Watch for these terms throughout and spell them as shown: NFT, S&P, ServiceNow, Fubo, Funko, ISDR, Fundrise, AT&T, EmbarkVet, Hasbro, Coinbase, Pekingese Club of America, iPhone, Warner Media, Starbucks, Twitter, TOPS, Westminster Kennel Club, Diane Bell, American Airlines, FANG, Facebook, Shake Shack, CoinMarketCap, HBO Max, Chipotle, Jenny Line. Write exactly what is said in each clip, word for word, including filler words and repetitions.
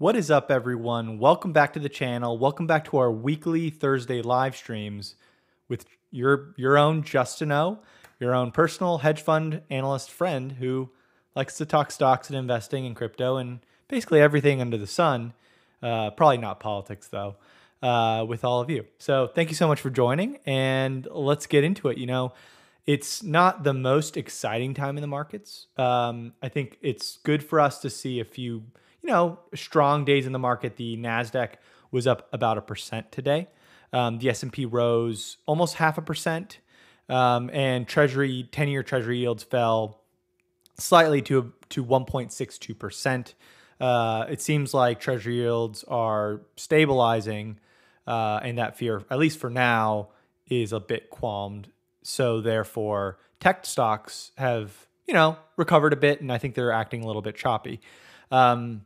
What is up, everyone? Welcome back to the channel. Welcome back to our weekly Thursday live streams with your your own Justin O, your own personal hedge fund analyst friend who likes to talk stocks and investing and crypto and basically everything under the sun. Uh, probably not politics though. Uh, with all of you, so thank you so much for joining, and let's get into it. You know, it's not the most exciting time in the markets. Um, I think it's good for us to see a few, you know, strong days in the market. The NASDAQ was up about a percent today. Um, the S and P rose almost half a percent, um, and Treasury ten-year Treasury yields fell slightly to to one point six two percent. Uh, it seems like Treasury yields are stabilizing, uh, and that fear, at least for now, is a bit calmed. So therefore, tech stocks have, you know, recovered a bit, and I think they're acting a little bit choppy. Um,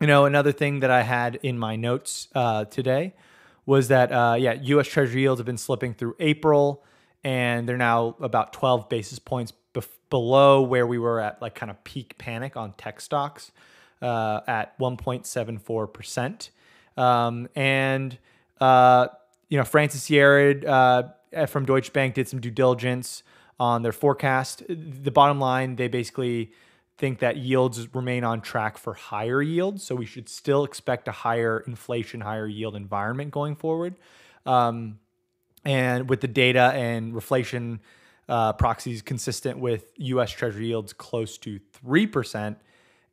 you know, another thing that I had in my notes uh, today was that, uh, yeah, U S Treasury yields have been slipping through April, and they're now about twelve basis points bef- below where we were at, like, kind of peak panic on tech stocks uh, at one point seven four percent. Um, and, uh, you know, Francis Yared uh, from Deutsche Bank did some due diligence on their forecast. The bottom line, they basically think that yields remain on track for higher yields. So we should still expect a higher inflation, higher yield environment going forward. Um, and with the data and reflation uh, proxies consistent with U S Treasury yields close to three percent,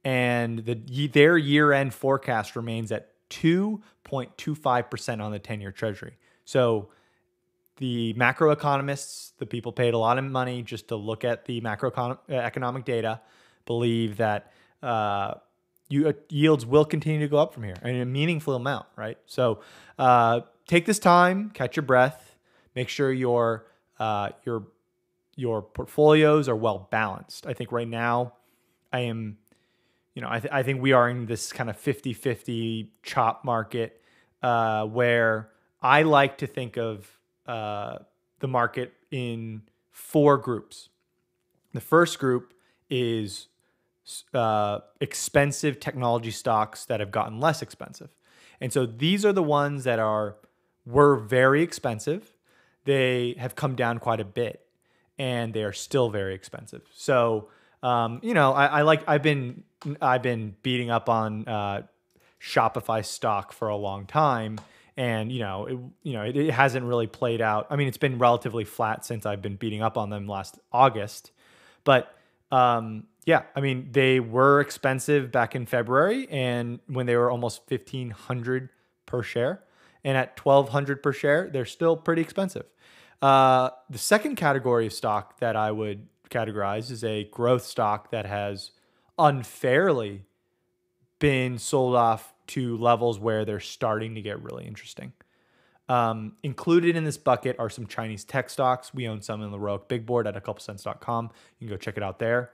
and the, their year-end forecast remains at two point two five percent on the ten-year Treasury. So the macroeconomists, the people paid a lot of money just to look at the macroeconomic data, believe that uh, you, uh, yields will continue to go up from here in a meaningful amount, right? So uh, take this time, catch your breath, make sure your uh, your your portfolios are well balanced. I think right now, I am, you know, I, th- I think we are in this kind of fifty-fifty chop market uh, where I like to think of uh, the market in four groups. The first group is uh, expensive technology stocks that have gotten less expensive. And so these are the ones that are were very expensive. They have come down quite a bit, and they are still very expensive. So, um, you know, I, I like I've been I've been beating up on uh, Shopify stock for a long time, and you know, it, you know, it, it hasn't really played out. I mean, it's been relatively flat since I've been beating up on them last August, but Um, yeah, I mean, they were expensive back in February, and when they were almost fifteen hundred per share, and at twelve hundred per share, they're still pretty expensive. Uh, the second category of stock that I would categorize is a growth stock that has unfairly been sold off to levels where they're starting to get really interesting. Um, included in this bucket are some Chinese tech stocks. We own some in the Roic Big Board at a couple cents dot com. You can go check it out there.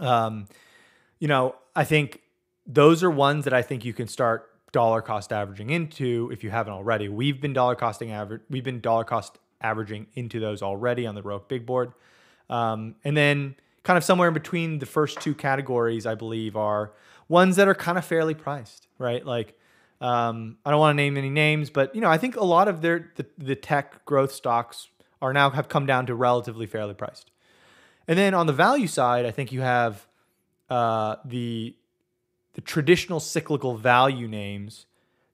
Um, you know, I think those are ones that I think you can start dollar cost averaging into if you haven't already. We've been dollar costing average. We've been dollar cost averaging into those already on the Roic Big Board. Um, and then kind of somewhere in between the first two categories, I believe, are ones that are kind of fairly priced, right? Like, Um, I don't want to name any names, but you know, I think a lot of their the, the tech growth stocks are now have come down to relatively fairly priced. And then on the value side, I think you have uh, the the traditional cyclical value names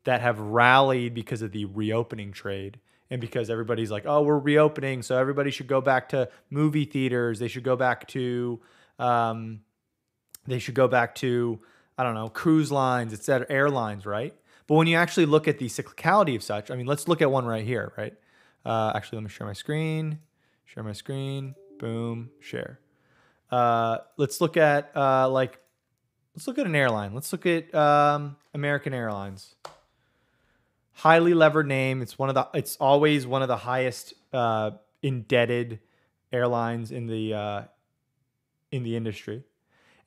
that have rallied because of the reopening trade, and because everybody's like, oh, we're reopening, so everybody should go back to movie theaters. They should go back to um, they should go back to I don't know cruise lines, et cetera, airlines, right? But when you actually look at the cyclicality of such, I mean, let's look at one right here, right? Uh, actually, let me share my screen, share my screen, boom, share. Uh, let's look at uh, like, let's look at an airline. Let's look at um, American Airlines. Highly levered name. It's one of the. It's always one of the highest uh, indebted airlines in the uh, in the industry,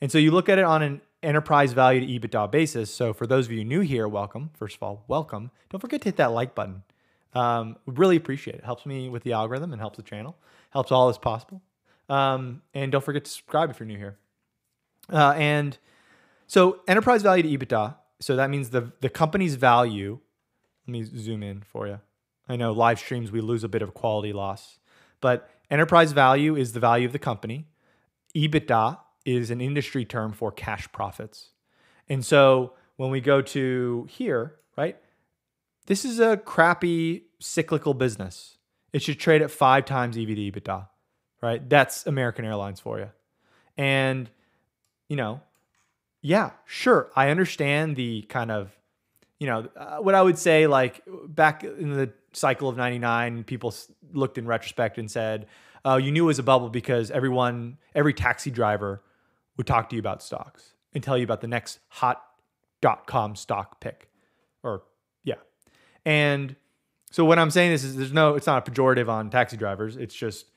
and so you look at it on an enterprise value to EBITDA basis. So for those of you new here, welcome. First of all, welcome. Don't forget to hit that like button. Um, really appreciate it. Helps me with the algorithm and helps the channel. Helps all as possible. Um, and don't forget to subscribe if you're new here. Uh, and so enterprise value to EBITDA so that means the the company's value. Let me zoom in for you. I know live streams, we lose a bit of quality loss, but enterprise value is the value of the company. EBITDA is an industry term for cash profits. And so when we go to here, right, this is a crappy cyclical business. It should trade at five times E V to EBITDA, right? That's American Airlines for you. And, you know, yeah, sure. I understand the kind of, you know, uh, what I would say, like back in the cycle of ninety-nine, people looked in retrospect and said, oh, you knew it was a bubble because everyone, every taxi driver would talk to you about stocks and tell you about the next hot dot-com stock pick or yeah. And so what I'm saying is, is there's no, it's not a pejorative on taxi drivers. It's just,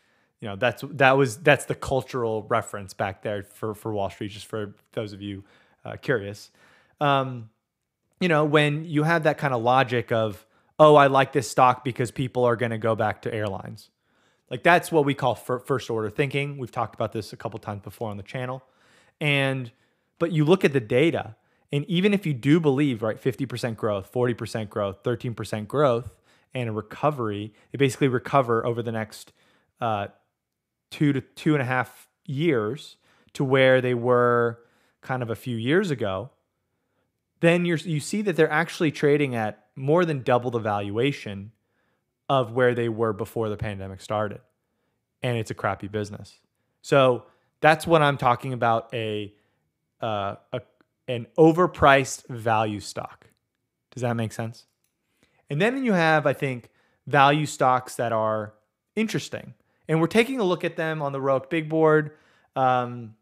you know, that's, that was, that's the cultural reference back there for, for Wall Street, just for those of you uh, curious. Um, you know, when you have that kind of logic of, oh, I like this stock because people are going to go back to airlines. Like that's what we call first order thinking. We've talked about this a couple of times before on the channel. And, but you look at the data, and even if you do believe, right, fifty percent growth, forty percent growth, thirteen percent growth, and a recovery, they basically recover over the next uh, two to two and a half years to where they were kind of a few years ago, then you're, you see that they're actually trading at more than double the valuation of where they were before the pandemic started. And it's a crappy business. So that's what I'm talking about, a, uh, a an overpriced value stock. Does that make sense? And then you have, I think, value stocks that are interesting. And we're taking a look at them on the Roic Big Board. Um,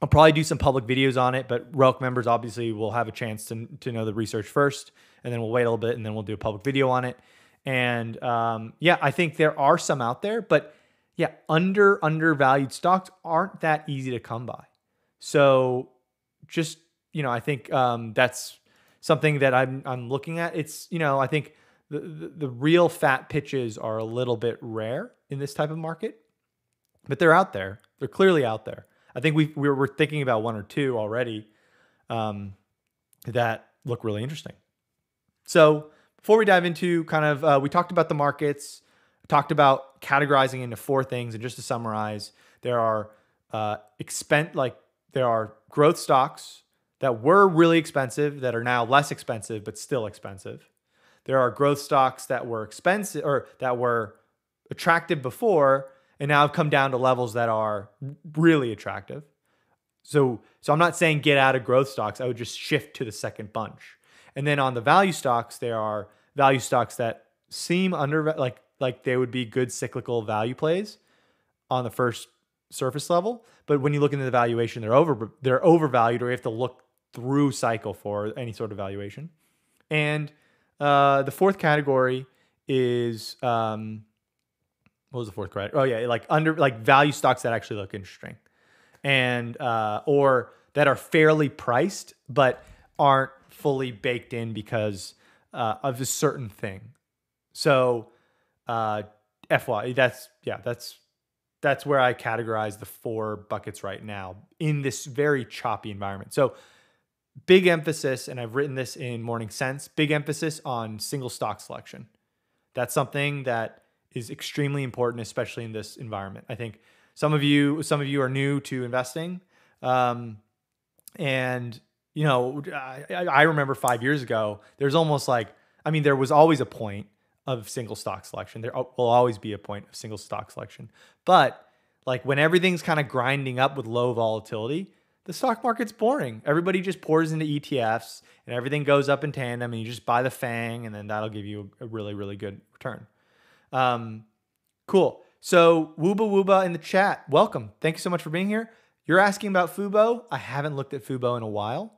I'll probably do some public videos on it, but Roic members obviously will have a chance to, to know the research first, and then we'll wait a little bit, and then we'll do a public video on it. And um, yeah, I think there are some out there, but yeah, under undervalued stocks aren't that easy to come by. So just, you know, I think um, that's something that I'm, I'm looking at. It's, you know, I think the, the, the real fat pitches are a little bit rare in this type of market, but they're out there. They're clearly out there. I think we we're, we're thinking about one or two already um, that look really interesting. So before we dive into kind of, uh, we talked about the markets, talked about categorizing into four things. And just to summarize, there are uh, expen- like there are growth stocks that were really expensive that are now less expensive, but still expensive. There are growth stocks that were expensive or that were attractive before and now have come down to levels that are really attractive. So, so I'm not saying get out of growth stocks. I would just shift to the second bunch. And then on the value stocks, there are value stocks that seem under like like they would be good cyclical value plays on the first surface level, but when you look into the valuation, they're over they're overvalued, or you have to look through cycle for any sort of valuation. And uh, the fourth category is um, what was the fourth category? Oh yeah, like under like value stocks that actually look interesting, and uh, or that are fairly priced but aren't fully baked in because uh, of a certain thing. So uh, F Y, that's, yeah, that's, that's where I categorize the four buckets right now in this very choppy environment. So big emphasis, and I've written this in Morning Sense, big emphasis on single stock selection. That's something that is extremely important, especially in this environment. I think some of you, some of you are new to investing. Um, and You know, I, I remember five years ago, there's almost like, I mean, there was always a point of single stock selection. There will always be a point of single stock selection. But like when everything's kind of grinding up with low volatility, the stock market's boring. Everybody just pours into E T Fs and everything goes up in tandem and you just buy the FANG and then that'll give you a really, really good return. Um, cool. So Wooba Wooba in the chat, welcome. Thank you so much for being here. You're asking about Fubo. I haven't looked at Fubo in a while.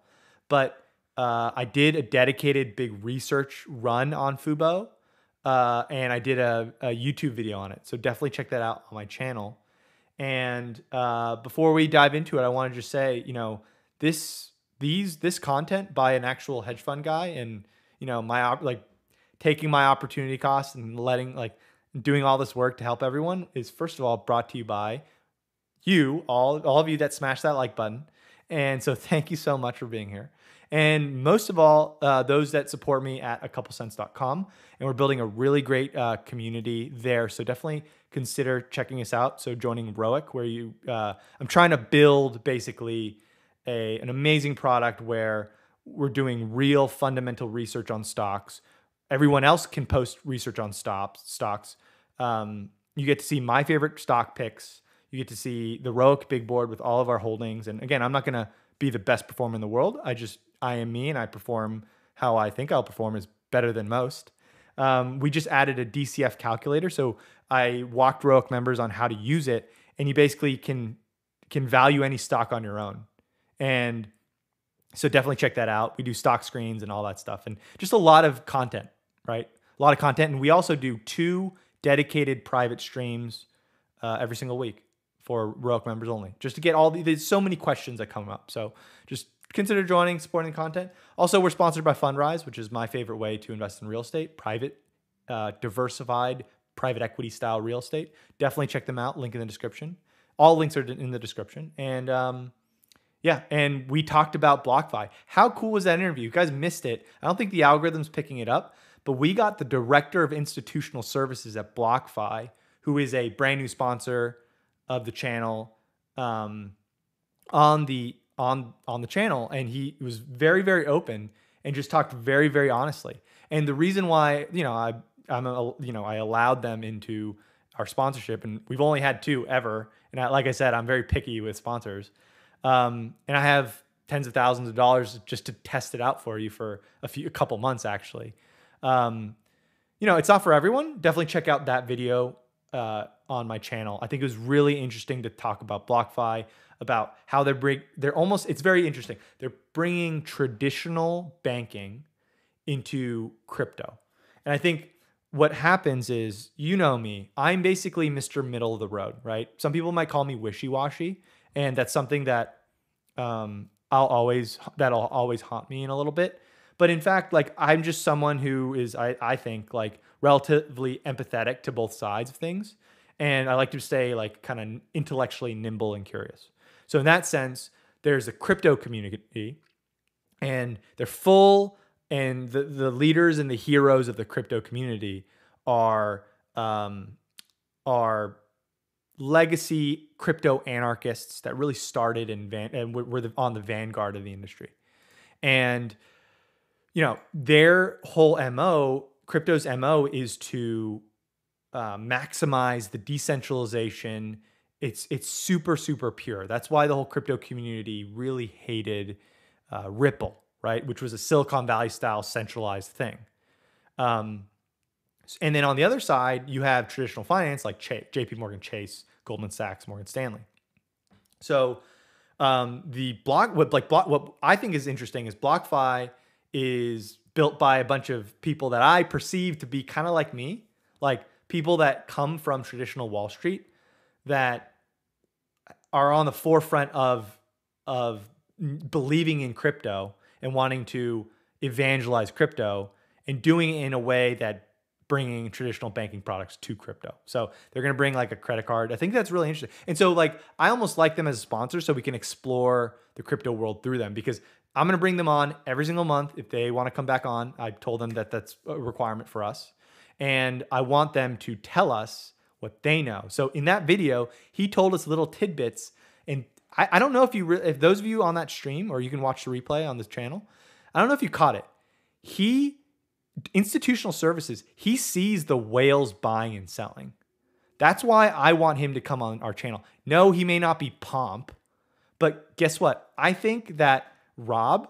But uh, I did a dedicated big research run on Fubo, uh, and I did a, a YouTube video on it. So definitely check that out on my channel. And uh, before we dive into it, I want to just say, you know, this these this content by an actual hedge fund guy, and you know, my op like taking my opportunity costs and letting like doing all this work to help everyone is first of all brought to you by you all all of you that smash that like button. And so thank you so much for being here. And most of all, uh, those that support me at a couple cents dot com. And we're building a really great uh, community there. So definitely consider checking us out. So joining Roic, where you, uh, I'm trying to build basically a, an amazing product where we're doing real fundamental research on stocks. Everyone else can post research on stops, stocks. Um, you get to see my favorite stock picks. You get to see the Roic Big Board with all of our holdings. And again, I'm not going to be the best performer in the world. I just, I am me, and I perform how I think I'll perform, is better than most. Um, we just added a D C F calculator. So I walked Roic members on how to use it. And you basically can, can value any stock on your own. And so definitely check that out. We do stock screens and all that stuff. And just a lot of content, right? A lot of content. And we also do two dedicated private streams uh, every single week for Roic members only, just to get all the, there's so many questions that come up. So just consider joining, supporting the content. Also, we're sponsored by Fundrise, which is my favorite way to invest in real estate, private, uh, diversified, private equity style real estate. Definitely check them out. Link in the description. All links are in the description. And um, yeah, and we talked about BlockFi. How cool was that interview? You guys missed it. I don't think the algorithm's picking it up, but we got the director of institutional services at BlockFi, who is a brand new sponsor of the channel, um, on the on on the channel, and he was very very open and just talked very very honestly. And the reason why, you know, I I'm a, you know I allowed them into our sponsorship, and we've only had two ever. And I, like I said, I'm very picky with sponsors, um, and I have tens of thousands of dollars just to test it out for you for a few a couple months actually. Um, you know, it's not for everyone. Definitely check out that video Uh, on my channel. I think it was really interesting to talk about BlockFi, about how they're bring, they're almost, it's very interesting. They're bringing traditional banking into crypto. And I think what happens is, you know me, I'm basically Mister Middle of the Road, right? Some people might call me wishy-washy, and that's something that um, I'll always, that'll always haunt me in a little bit. But in fact, like, I'm just someone who is, I, I think, like, relatively empathetic to both sides of things. And I like to stay, like, kind of intellectually nimble and curious. So in that sense, there's a crypto community, and they're full, and the, the leaders and the heroes of the crypto community are, um, are legacy crypto anarchists that really started in van and were the, on the vanguard of the industry. And you know, their whole M O, crypto's M O, is to uh, maximize the decentralization. It's it's super, super pure. That's why the whole crypto community really hated uh, Ripple, right? Which was a Silicon Valley style centralized thing. Um, and then on the other side, you have traditional finance like J P Morgan Chase, Goldman Sachs, Morgan Stanley. So um, the block, what like block, what I think is interesting is BlockFi is built by a bunch of people that I perceive to be kind of like me, like people that come from traditional Wall Street that are on the forefront of, of believing in crypto and wanting to evangelize crypto and doing it in a way that bringing traditional banking products to crypto. So they're going to bring like a credit card. I think that's really interesting. And so like, I almost like them as a sponsor so we can explore the crypto world through them, because I'm going to bring them on every single month. If they want to come back on, I told them that that's a requirement for us. And I want them to tell us what they know. So in that video, he told us little tidbits. And I, I don't know if you, re if those of you on that stream, or you can watch the replay on this channel, I don't know if you caught it. He, institutional services, he sees the whales buying and selling. That's why I want him to come on our channel. No, he may not be pomp, but guess what? I think that Rob,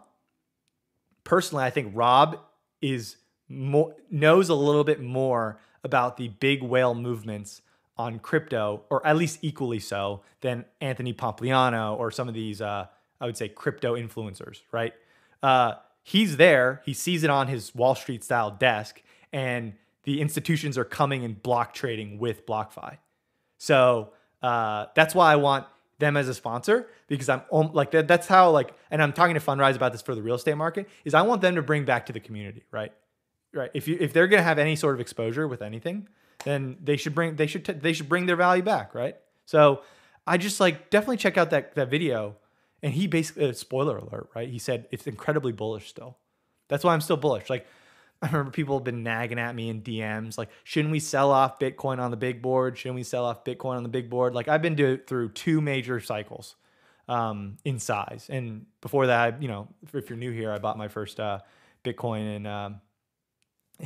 personally, I think Rob is more, knows a little bit more about the big whale movements on crypto, or at least equally so, than Anthony Pompliano or some of these, uh, I would say, crypto influencers, right? Uh, he's there. He sees it on his Wall Street style desk, and the institutions are coming and block trading with BlockFi. So uh, that's why I want them as a sponsor, because I'm like that. That's how like, and I'm talking to Fundrise about this for the real estate market, is I want them to bring back to the community, right? Right. If you, if they're going to have any sort of exposure with anything, then they should bring, they should, t they should bring their value back. Right. So I just like, definitely check out that, that video. And he basically, spoiler alert, right? He said, it's incredibly bullish still. That's why I'm still bullish. Like, I remember people have been nagging at me in D Ms, like, shouldn't we sell off Bitcoin on the big board? Shouldn't we sell off Bitcoin on the big board? Like, I've been to, through two major cycles um, in size. And before that, you know, if you're new here, I bought my first uh, Bitcoin in, um,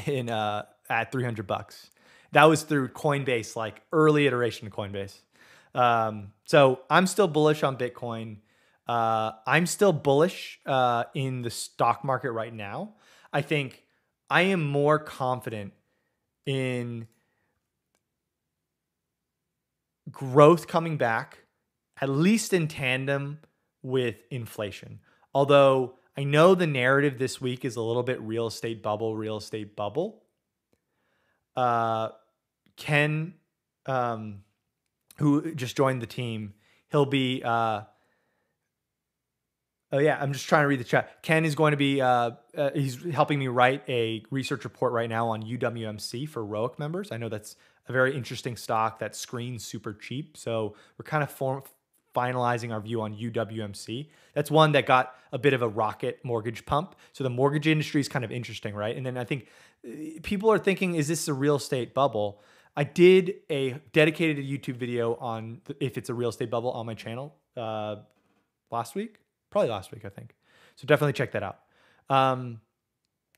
in uh, at three hundred bucks. That was through Coinbase, like early iteration of Coinbase. Um, so I'm still bullish on Bitcoin. Uh, I'm still bullish uh, in the stock market right now. I think I am more confident in growth coming back, at least in tandem with inflation. Although I know the narrative this week is a little bit real estate bubble, real estate bubble. Uh, Ken, um, who just joined the team, he'll be... Uh, Oh yeah, I'm just trying to read the chat. Ken is going to be, uh, uh, he's helping me write a research report right now on U W M C for ROIC members. I know that's a very interesting stock that screens super cheap. So we're kind of form finalizing our view on U W M C. That's one that got a bit of a rocket mortgage pump. So the mortgage industry is kind of interesting, right? And then I think people are thinking, is this a real estate bubble? I did a dedicated YouTube video on if it's a real estate bubble on my channel uh, last week. Probably last week, I think. So definitely check that out. Um,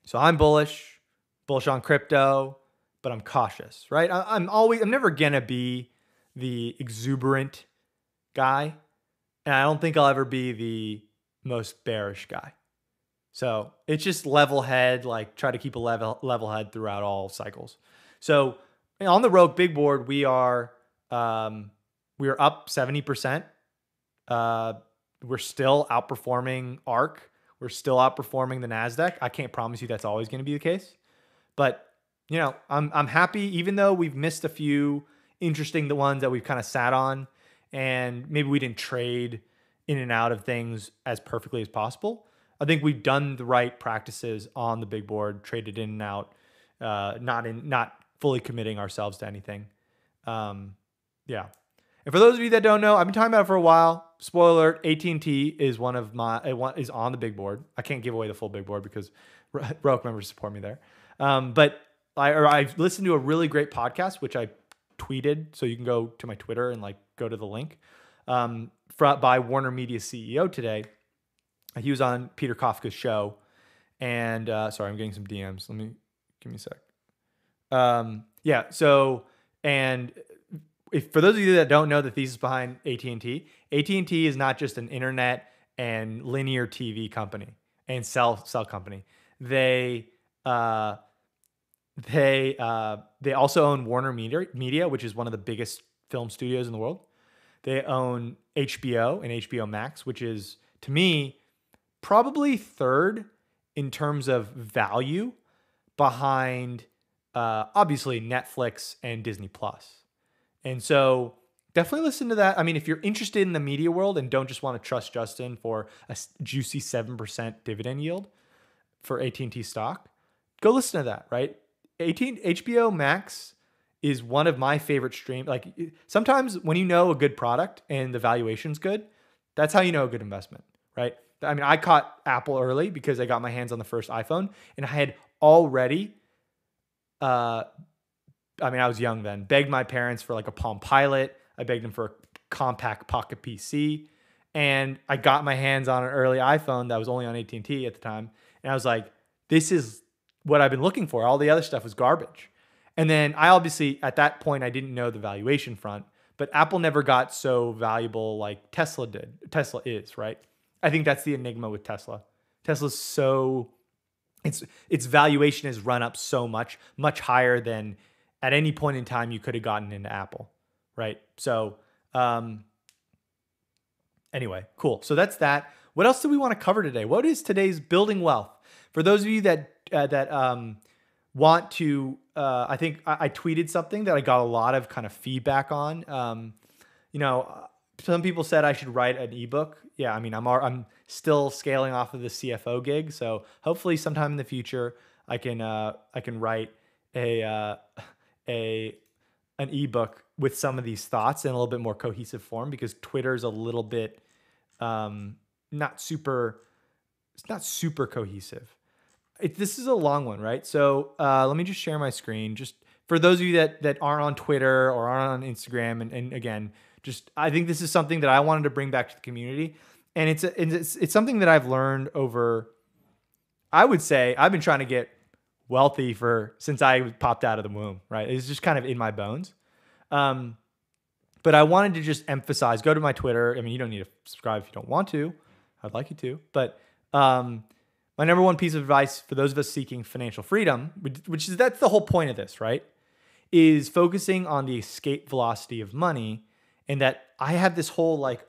so I'm bullish, bullish on crypto, but I'm cautious, right? I, I'm always, I'm never gonna be the exuberant guy, and I don't think I'll ever be the most bearish guy. So it's just level head, like try to keep a level level head throughout all cycles. So on the Roic Big Board, we are um, we are up seventy percent. Uh, We're still outperforming A R C. We're still outperforming the NASDAQ. I can't promise you that's always going to be the case. But, you know, I'm, I'm happy, even though we've missed a few interesting the ones that we've kind of sat on, and maybe we didn't trade in and out of things as perfectly as possible. I think we've done the right practices on the big board, traded in and out, uh, not in, not fully committing ourselves to anything. Um, yeah. And for those of you that don't know, I've been talking about it for a while. Spoiler alert, A T and T is one of my, is on the big board. I can't give away the full big board because ROIC members support me there. Um, but I, or I've listened to a really great podcast, which I tweeted. So you can go to my Twitter and like go to the link um, from, by Warner Media C E O today. He was on Peter Kafka's show. And uh, sorry, I'm getting some D Ms. Let me, give me a sec. Um, yeah, so, and... If, for those of you that don't know the thesis behind A T and T, A T and T is not just an internet and linear T V company and cell cell company. They uh, they uh, they also own Warner Media, Media, which is one of the biggest film studios in the world. They own H B O and H B O Max, which is to me probably third in terms of value behind uh, obviously Netflix and Disney Plus. And so definitely listen to that. I mean, if you're interested in the media world and don't just want to trust Justin for a juicy seven percent dividend yield for A T and T stock, go listen to that, right? H B O Max is one of my favorite streams. Like sometimes when you know a good product and the valuation's good, that's how you know a good investment, right? I mean, I caught Apple early because I got my hands on the first iPhone and I had already... Uh, I mean, I was young then, begged my parents for like a Palm Pilot. I begged them for a compact pocket P C. And I got my hands on an early iPhone that was only on A T and T at the time. And I was like, this is what I've been looking for. All the other stuff was garbage. And then I obviously, at that point, I didn't know the valuation front, but Apple never got so valuable like Tesla did. Tesla is, right? I think that's the enigma with Tesla. Tesla's so, it's, its valuation has run up so much, much higher than at any point in time you could have gotten into Apple, right? So um, anyway, cool. So that's that. What else do we want to cover today? What is today's building wealth? For those of you that uh, that um, want to, uh, I think I, I tweeted something that I got a lot of kind of feedback on. Um, you know, some people said I should write an ebook. Yeah, I mean, I'm I'm still scaling off of the C F O gig, so hopefully sometime in the future I can uh, I can write a. Uh, A, an ebook with some of these thoughts in a little bit more cohesive form because Twitter is a little bit um, not super, it's not super cohesive. It, this is a long one, right? So uh, let me just share my screen. Just for those of you that that aren't on Twitter or aren't on Instagram, and, and again, just I think this is something that I wanted to bring back to the community, and it's a, it's it's something that I've learned over. I would say I've been trying to get wealthy for since I popped out of the womb, right? It's just kind of in my bones. Um, but I wanted to just emphasize, go to my Twitter. I mean, you don't need to subscribe if you don't want to. I'd like you to, but um, my number one piece of advice for those of us seeking financial freedom, which is that's the whole point of this, right? Is focusing on the escape velocity of money, and that I have this whole like,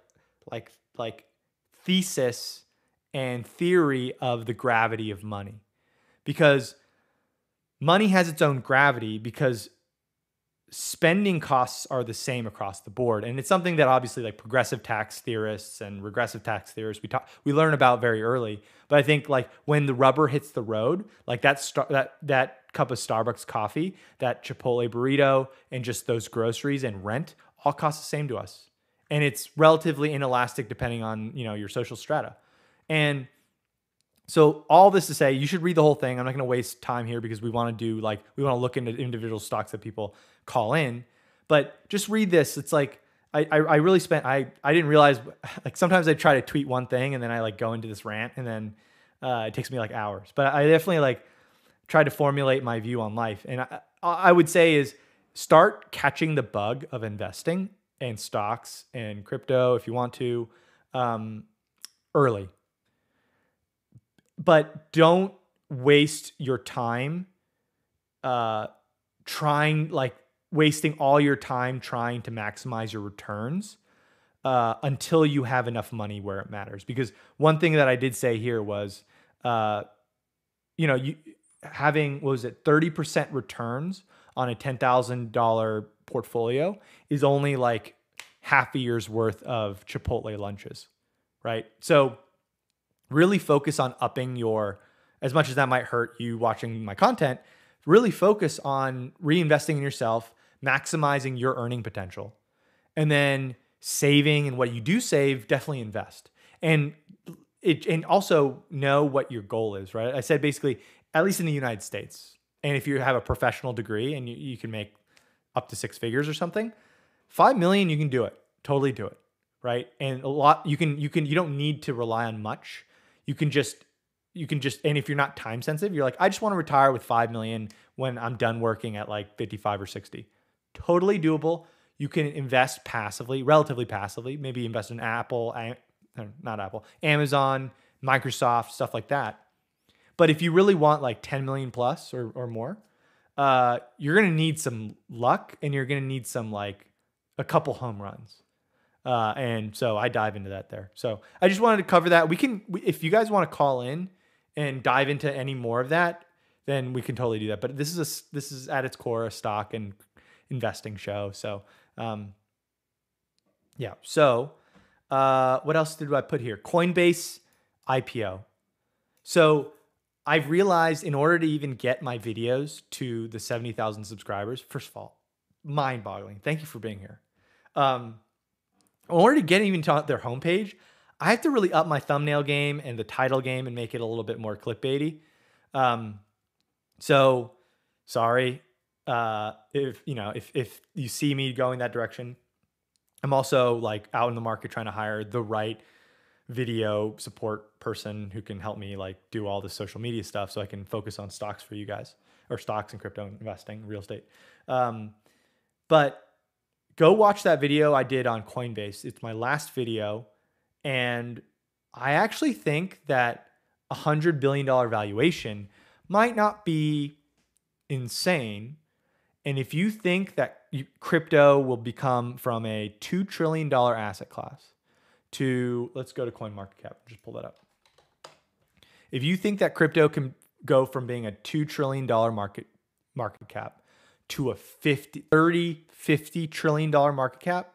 like, like thesis and theory of the gravity of money, because money has its own gravity because spending costs are the same across the board. And it's something that obviously like progressive tax theorists and regressive tax theorists we talk we learn about very early. But I think like when the rubber hits the road, like that star, that that cup of Starbucks coffee, that Chipotle burrito, and just those groceries and rent all cost the same to us. And it's relatively inelastic depending on, you know, your social strata. And so all this to say, you should read the whole thing. I'm not going to waste time here because we want to do like, we want to look into individual stocks that people call in, but just read this. It's like, I, I, I really spent, I, I didn't realize, like sometimes I try to tweet one thing and then I like go into this rant and then uh, it takes me like hours, but I definitely like tried to formulate my view on life. And I, I would say is start catching the bug of investing and stocks and crypto if you want to um, early. But don't waste your time uh, trying, like wasting all your time trying to maximize your returns uh, until you have enough money where it matters. Because one thing that I did say here was, uh, you know, you having, what was it, thirty percent returns on a ten thousand dollars portfolio is only like half a year's worth of Chipotle lunches, right? So really focus on upping your, as much as that might hurt you watching my content, really focus on reinvesting in yourself, maximizing your earning potential, and then saving, and what you do save, definitely invest. And it, and also know what your goal is, right? I said basically, at least in the United States, and if you have a professional degree and you, you can make up to six figures or something, five million, you can do it, totally do it, right? And a lot, you can, you can, you don't need to rely on much. You can just, you can just, and if you're not time sensitive, you're like, I just want to retire with five million when I'm done working at like fifty-five or sixty. Totally doable. You can invest passively, relatively passively, maybe invest in Apple, not Apple, Amazon, Microsoft, stuff like that. But if you really want like ten million plus or, or more, uh, you're going to need some luck, and you're going to need some, like a couple home runs. Uh, and so I dive into that there. So I just wanted to cover that. We can, we, if you guys want to call in and dive into any more of that, then we can totally do that. But this is a, this is at its core a stock and investing show. So, um, yeah. So, uh, what else did I put here? Coinbase I P O. So I've realized in order to even get my videos to the seventy thousand subscribers, first of all, mind boggling. Thank you for being here. Um, In order to get even to their homepage, I have to really up my thumbnail game and the title game and make it a little bit more clickbaity. Um, so sorry uh, if you know if if you see me going that direction. I'm also like out in the market trying to hire the right video support person who can help me like do all the social media stuff so I can focus on stocks for you guys, or stocks and crypto investing, real estate. Um, but go watch that video I did on Coinbase. It's my last video. And I actually think that a one hundred billion dollars valuation might not be insane. And if you think that crypto will become from a two trillion dollars asset class to, let's go to CoinMarketCap, just pull that up. If you think that crypto can go from being a two trillion dollars market market cap to a fifty, thirty, fifty trillion dollars market cap,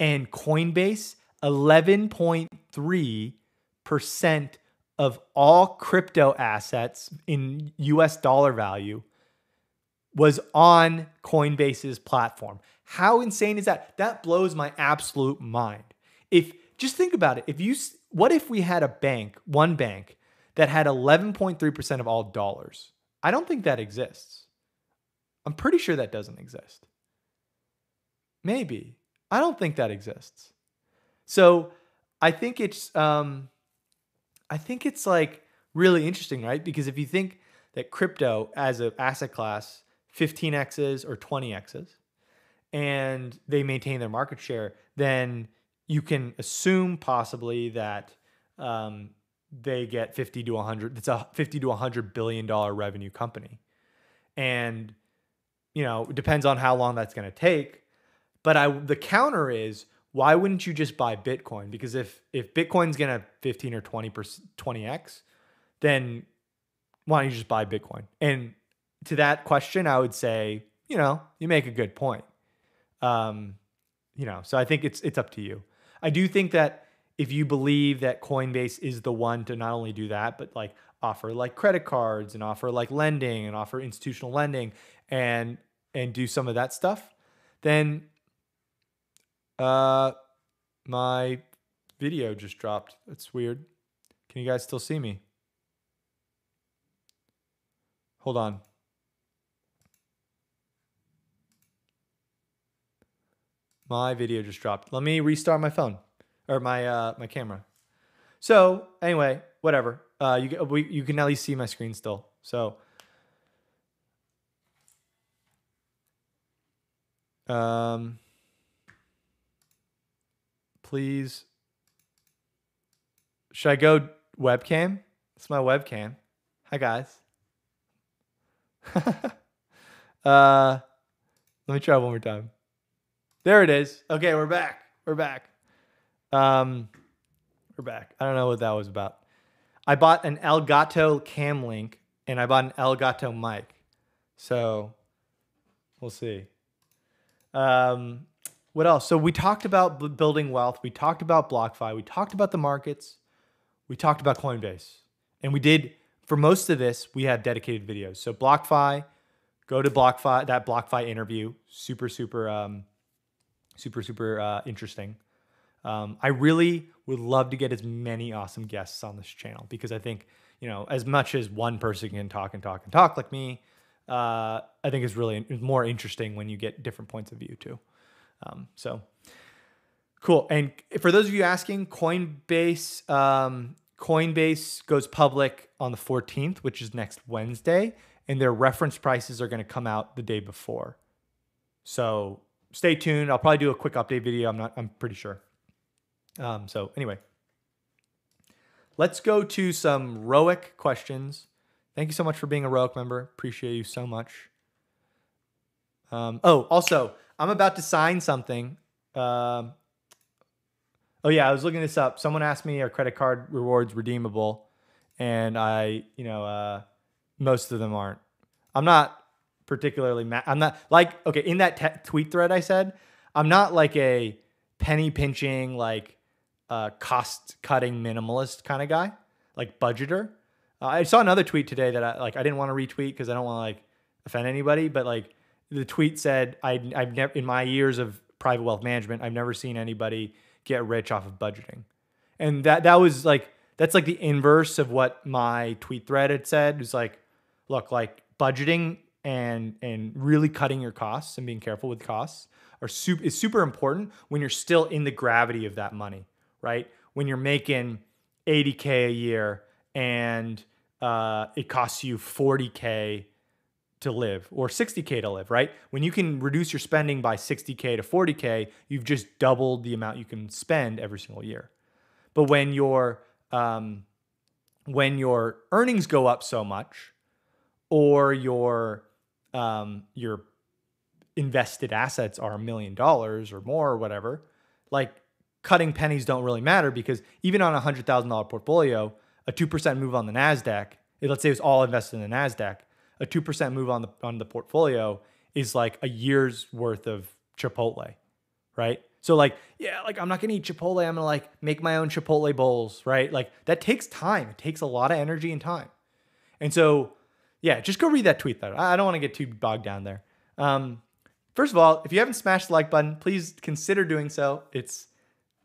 and Coinbase, eleven point three percent of all crypto assets in U S dollar value was on Coinbase's platform. How insane is that? That blows my absolute mind. If, just think about it. If you, what if we had a bank, one bank, that had eleven point three percent of all dollars? I don't think that exists. I'm pretty sure that doesn't exist. Maybe. I don't think that exists. So I think it's, um, I think it's like really interesting, right? Because if you think that crypto as an asset class, fifteen X's or twenty X's, and they maintain their market share, then you can assume possibly that um, they get fifty to one hundred. It's a fifty to one hundred billion dollar revenue company. And, you know, it depends on how long that's going to take. But I, the counter is, why wouldn't you just buy Bitcoin? Because if, if Bitcoin's going to fifteen or twenty X, then why don't you just buy Bitcoin? And to that question, I would say, you know, you make a good point. Um, you know, so I think it's, it's up to you. I do think that if you believe that Coinbase is the one to not only do that, but like offer like credit cards and offer like lending and offer institutional lending and, and do some of that stuff, then, uh, my video just dropped. That's weird. Can you guys still see me? Hold on. My video just dropped. Let me restart my phone or my uh, my camera. So anyway, whatever. Uh, you we, you can at least see my screen still. So um, please, should I go webcam? It's my webcam. Hi guys. uh, let me try one more time. There it is. Okay, we're back. We're back. Um, we're back. I don't know what that was about. I bought an Elgato Cam Link and I bought an Elgato mic. So we'll see. Um, what else? So we talked about b- building wealth. We talked about BlockFi. We talked about the markets. We talked about Coinbase. And we did, for most of this, we had dedicated videos. So BlockFi, go to BlockFi, that BlockFi interview. Super, super... Um, Super, super uh, interesting. Um, I really would love to get as many awesome guests on this channel because I think, you know, as much as one person can talk and talk and talk like me, uh, I think it's really it's more interesting when you get different points of view too. Um, so cool. And for those of you asking, Coinbase, um, Coinbase goes public on the fourteenth, which is next Wednesday, and their reference prices are going to come out the day before. So stay tuned. I'll probably do a quick update video. I'm not, I'm pretty sure. Um, so anyway, let's go to some ROIC questions. Thank you so much for being a ROIC member. Appreciate you so much. Um, oh, also I'm about to sign something. Um, oh yeah, I was looking this up. Someone asked me, are credit card rewards redeemable? And I, you know, uh, most of them aren't. I'm not, particularly, ma- I'm not like, okay, in that te- tweet thread I said, I'm not like a penny pinching, like uh, cost cutting minimalist kind of guy, like budgeter. Uh, I saw another tweet today that I like, I didn't want to retweet because I don't want to like offend anybody, but like the tweet said, I, I've never, in my years of private wealth management, I've never seen anybody get rich off of budgeting. And that, that was like, that's like the inverse of what my tweet thread had said. It was like, look, like budgeting and and really cutting your costs and being careful with costs are super is super important when you're still in the gravity of that money, right? When you're making eighty K a year and uh, it costs you forty K to live or sixty K to live, right? When you can reduce your spending by sixty K to forty K, you've just doubled the amount you can spend every single year. But when your um, when your earnings go up so much, or your Um, your invested assets are a million dollars or more or whatever, like cutting pennies don't really matter because even on a hundred thousand dollar portfolio, a two percent move on the NASDAQ, let's say it's all invested in the NASDAQ, a two percent move on the on the portfolio is like a year's worth of Chipotle, right? So like, yeah, like I'm not gonna eat Chipotle, I'm gonna like make my own Chipotle bowls, right? Like that takes time. It takes a lot of energy and time. And so yeah, just go read that tweet though. I don't want to get too bogged down there. Um, first of all, if you haven't smashed the like button, please consider doing so. It's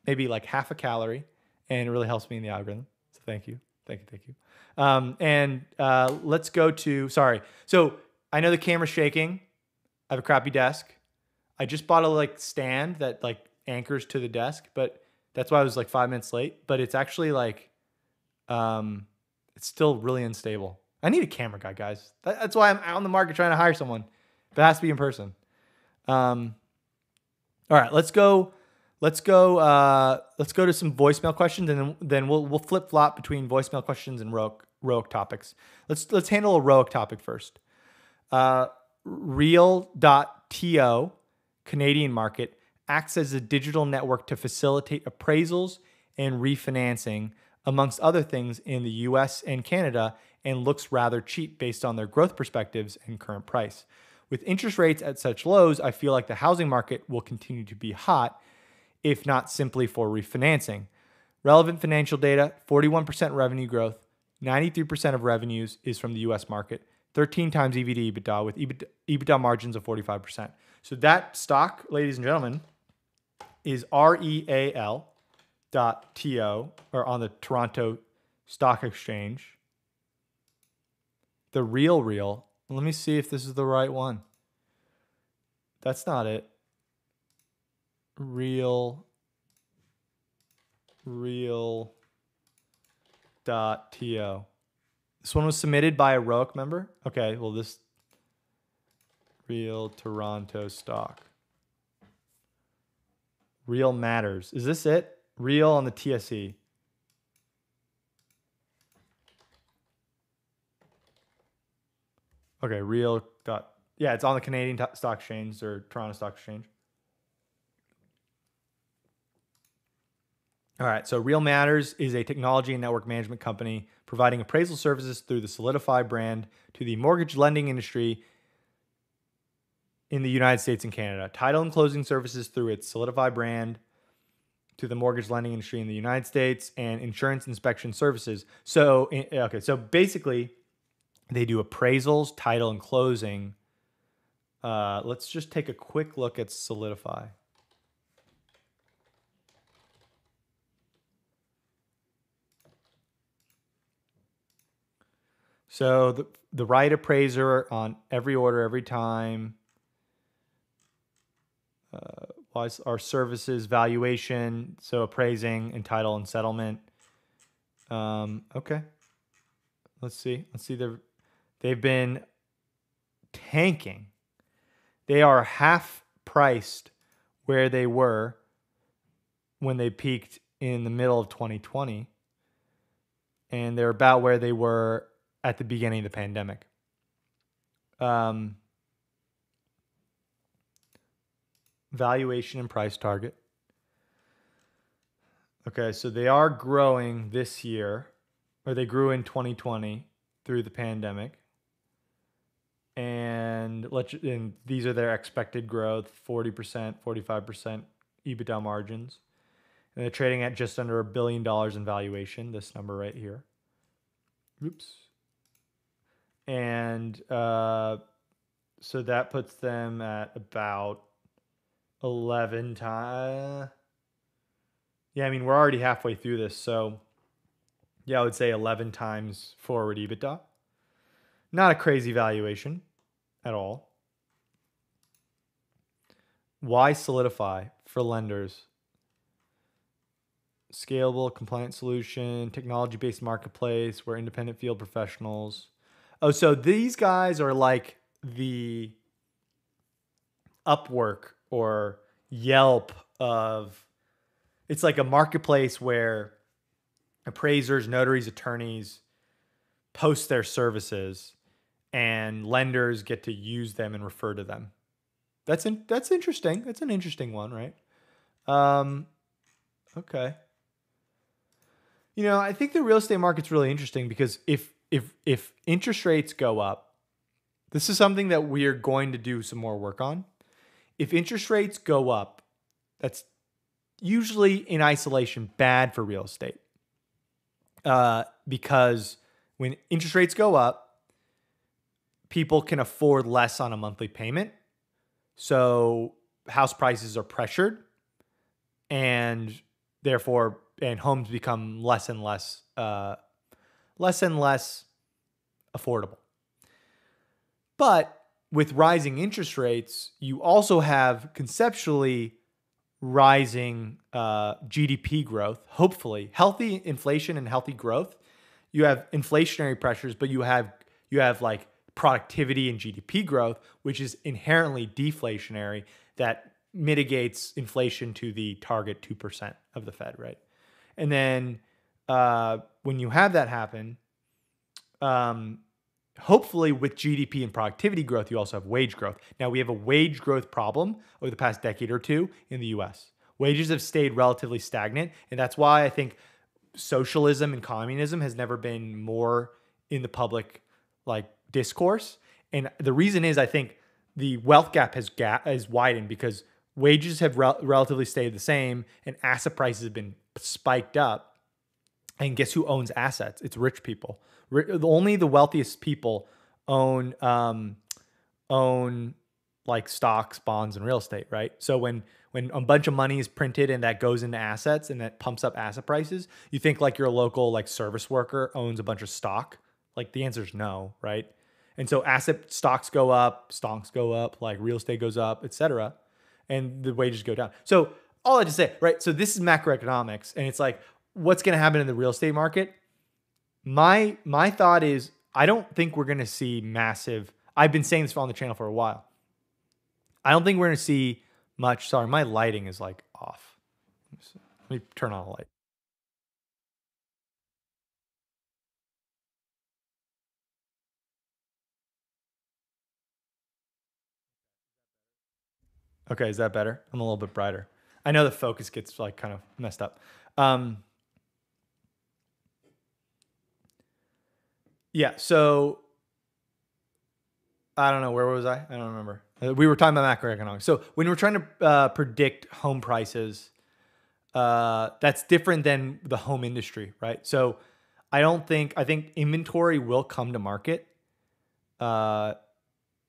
maybe like half a calorie. and it really helps me in the algorithm. So thank you. Thank you. Thank you. Um, and uh, let's go to, sorry. So I know the camera's shaking. I have a crappy desk. I just bought a like stand that like anchors to the desk, but that's why I was like five minutes late, but it's actually like, um, it's still really unstable. I need a camera guy, guys. That, that's why I'm out in the market trying to hire someone. But it has to be in person. Um, all right, let's go. Let's go. Uh, let's go to some voicemail questions, and then then we'll we'll flip flop between voicemail questions and Roic Roic topics. Let's let's handle a Roic topic first. Uh, Real dot T O Canadian market acts as a digital network to facilitate appraisals and refinancing, amongst other things, in the U S and Canada, and looks rather cheap based on their growth perspectives and current price. With interest rates at such lows, I feel like the housing market will continue to be hot, if not simply for refinancing. Relevant financial data, forty-one percent revenue growth, ninety-three percent of revenues is from the U S market, thirteen times E V to EBITDA with EBITDA margins of forty-five percent. So that stock, ladies and gentlemen, is real dot T O, or on the Toronto Stock Exchange. The real real. Let me see if this is the right one. That's not it. Real. Real. Dot to. This one was submitted by a Roic member. Okay. Well, this. Real Toronto stock. Real Matters. Is this it? Real on the T S E. Okay, real dot. Yeah, it's on the Canadian Stock Exchange or Toronto Stock Exchange. All right, so Real Matters is a technology and network management company providing appraisal services through the Solidify brand to the mortgage lending industry in the United States and Canada. Title and closing services through its Solidify brand to the mortgage lending industry in the United States, and insurance inspection services. So, okay, so basically, they do appraisals, title, and closing. Uh, let's just take a quick look at Solidify. So the, the right appraiser on every order, every time. Uh, our services, valuation, so appraising, and title, and settlement. Um, okay. Let's see. Let's see the... They've been tanking. They are half priced where they were when they peaked in the middle of twenty twenty. And they're about where they were at the beginning of the pandemic. Um, valuation and price target. Okay, so they are growing this year, or they grew in twenty twenty through the pandemic. And let's, and these are their expected growth, forty percent, forty-five percent EBITDA margins. And they're trading at just under a billion dollars in valuation, this number right here. Oops. And uh, so that puts them at about eleven times. Yeah, I mean, we're already halfway through this. So yeah, I would say eleven times forward EBITDA. Not a crazy valuation at all. Why Solidify for lenders? Scalable, compliant solution, technology-based marketplace where independent field professionals. Oh, so these guys are like the Upwork or Yelp of... It's like a marketplace where appraisers, notaries, attorneys post their services, and lenders get to use them and refer to them. That's in, that's interesting. That's an interesting one, right? Um, okay. You know, I think the real estate market's really interesting because if if if interest rates go up, this is something that we are going to do some more work on. If interest rates go up, that's usually in isolation bad for real estate. Uh, because when interest rates go up, people can afford less on a monthly payment. So house prices are pressured and therefore, and homes become less and less, uh, less and less affordable. But with rising interest rates, you also have conceptually rising uh, G D P growth, hopefully healthy inflation and healthy growth. You have inflationary pressures, but you have you have like productivity and G D P growth, which is inherently deflationary, that mitigates inflation to the target two percent of the Fed, right? And then uh, when you have that happen, um, hopefully with G D P and productivity growth, you also have wage growth. Now, we have a wage growth problem over the past decade or two in the U S. Wages have stayed relatively stagnant, and that's why I think socialism and communism has never been more in the public like discourse. And the reason is, I think the wealth gap has gap has widened because wages have re- relatively stayed the same and asset prices have been spiked up. And guess who owns assets? It's rich people. Only the wealthiest people own um, own like stocks, bonds, and real estate, right? So when when a bunch of money is printed and that goes into assets and that pumps up asset prices, you think like your local like service worker owns a bunch of stock? Like the answer is no, right? And so asset stocks go up, stocks go up, like real estate goes up, et cetera, and the wages go down. So all I just say, right? So this is macroeconomics, and it's like, what's going to happen in the real estate market? My my thought is, I don't think we're going to see massive. I've been saying this on the channel for a while. I don't think we're going to see much. Sorry, my lighting is like off. Let me turn on the light. Okay, is that better? I'm a little bit brighter. I know the focus gets like kind of messed up. Um, Yeah, so I don't know. Where was I? I don't remember. We were talking about macroeconomics. So when we're trying to uh, predict home prices, uh, that's different than the home industry, right? So I don't think, I think inventory will come to market uh,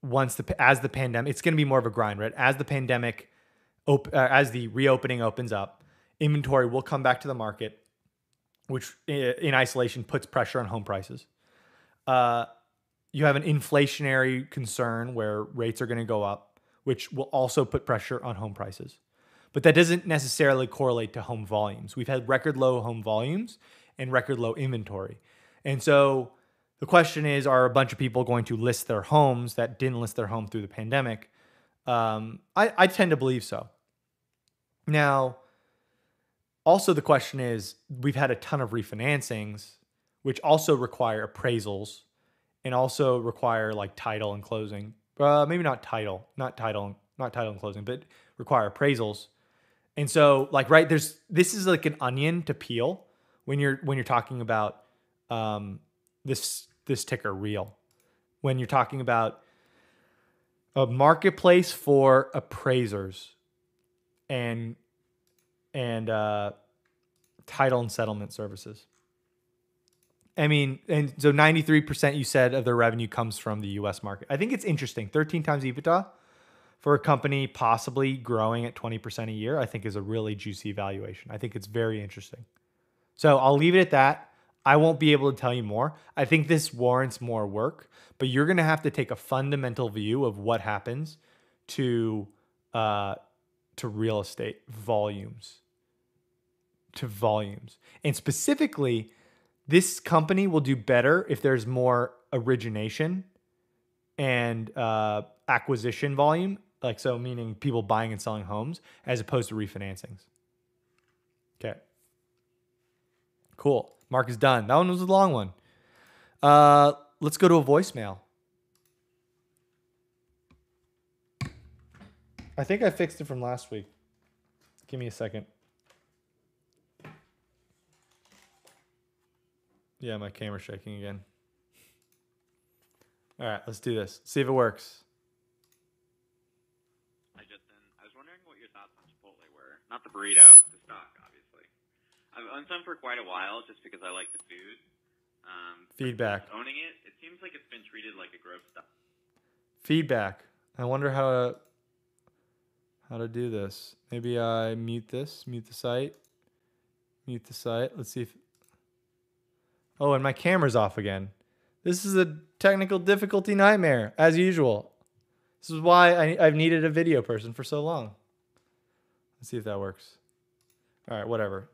once the, as the pandemic, it's going to be more of a grind, right? As the pandemic, op- uh, as the reopening opens up, inventory will come back to the market, which in isolation puts pressure on home prices. Uh, you have an inflationary concern where rates are going to go up, which will also put pressure on home prices. But that doesn't necessarily correlate to home volumes. We've had record low home volumes and record low inventory. And so the question is, are a bunch of people going to list their homes that didn't list their home through the pandemic? Um, I, I tend to believe so. Now, also the question is, we've had a ton of refinancings, which also require appraisals and also require like title and closing. Uh, maybe not title, not title, not title and closing, but require appraisals. And so like, right, there's, this is like an onion to peel when you're, when you're talking about um, this, this ticker Real, when you're talking about a marketplace for appraisers and, and uh, title and settlement services. I mean, and so ninety-three percent you said of their revenue comes from the U S market. I think it's interesting. thirteen times EBITDA for a company possibly growing at twenty percent a year, I think is a really juicy valuation. I think it's very interesting. So I'll leave it at that. I won't be able to tell you more. I think this warrants more work, but you're going to have to take a fundamental view of what happens to uh, to real estate volumes, to volumes. And specifically, this company will do better if there's more origination and uh, acquisition volume, like so meaning people buying and selling homes as opposed to refinancings. Okay. Cool. Mark is done. That one was a long one. Uh, let's go to a voicemail. I think I fixed it from last week. Give me a second. Yeah, my camera's shaking again. All right, let's do this. See if it works. Hi, Justin. I was wondering what your thoughts on Chipotle were. Not the burrito, the stock, obviously. I've owned them for quite a while just because I like the food. Um, Feedback. Owning it, it seems like it's been treated like a growth stock. Feedback. I wonder how to, how to do this. Maybe I mute this, mute the site, mute the site. Let's see if... Oh, and my camera's off again. This is a technical difficulty nightmare, as usual. This is why I, I've needed a video person for so long. Let's see if that works. All right, whatever.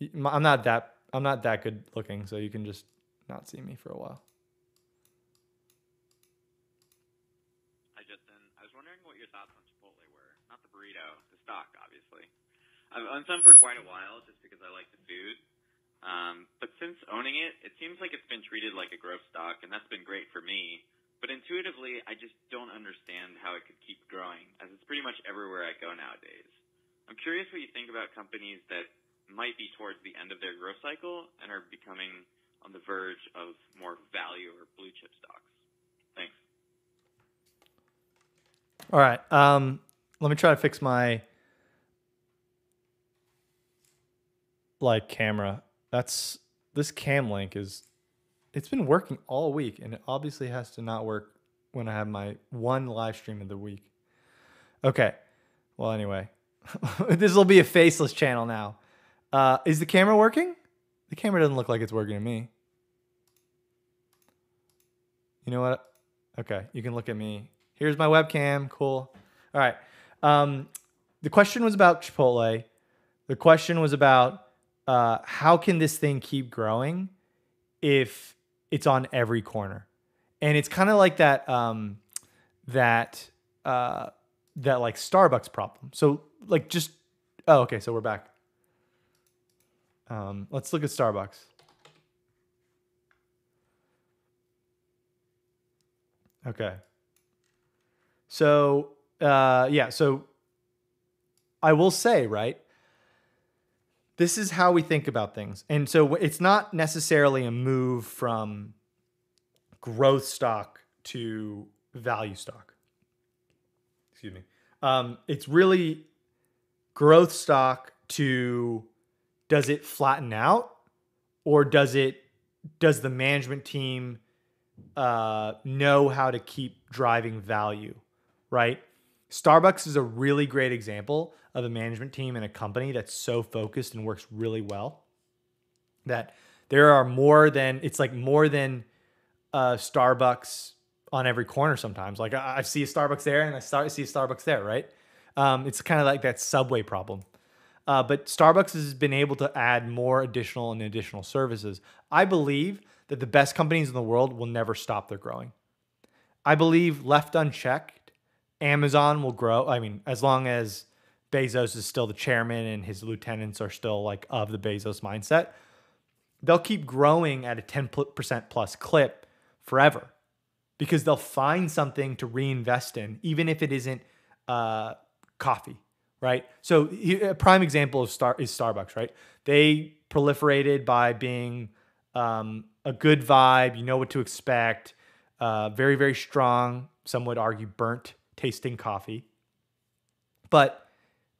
I'm not that I'm not that good looking, so you can just not see me for a while. Hi, Justin. I was wondering what your thoughts on Chipotle were. Not the burrito, the stock, obviously. I've owned some for quite a while just because I like the food. Um, but since owning it, it seems like it's been treated like a growth stock, and that's been great for me. But intuitively, I just don't understand how it could keep growing, as it's pretty much everywhere I go nowadays. I'm curious what you think about companies that might be towards the end of their growth cycle and are becoming on the verge of more value or blue chip stocks. Thanks. All right. Um, let me try to fix my like camera. That's this cam link is it's been working all week, and it obviously has to not work when I have my one live stream of the week. Okay. Well, anyway, this will be a faceless channel now. Uh, is the camera working? The camera doesn't look like it's working to me. You know what? Okay. You can look at me. Here's my webcam. Cool. All right. Um, the question was about Chipotle. The question was about, Uh, how can this thing keep growing if it's on every corner? And it's kind of like that um, that uh, that like Starbucks problem. So like just oh okay, so we're back. Um, let's look at Starbucks. Okay. So uh, yeah, so I will say, right? This is how we think about things. And so it's not necessarily a move from growth stock to value stock. Excuse me. Um, it's really growth stock to, does it flatten out, or does it, does the management team uh, know how to keep driving value, right? Starbucks is a really great example of a management team and a company that's so focused and works really well that there are more than, it's like more than uh, Starbucks on every corner sometimes. Like I, I see a Starbucks there and I start, see a Starbucks there, right? Um, it's kind of like that Subway problem. Uh, but Starbucks has been able to add more additional and additional services. I believe that the best companies in the world will never stop their growing. I believe left unchecked, Amazon will grow. I mean, as long as Bezos is still the chairman and his lieutenants are still like of the Bezos mindset, they'll keep growing at a ten percent plus clip forever because they'll find something to reinvest in, even if it isn't uh, coffee, right? So a prime example of Star is Starbucks, right? They proliferated by being um, a good vibe. You know what to expect. Uh, very, very strong. Some would argue burnt tasting coffee. But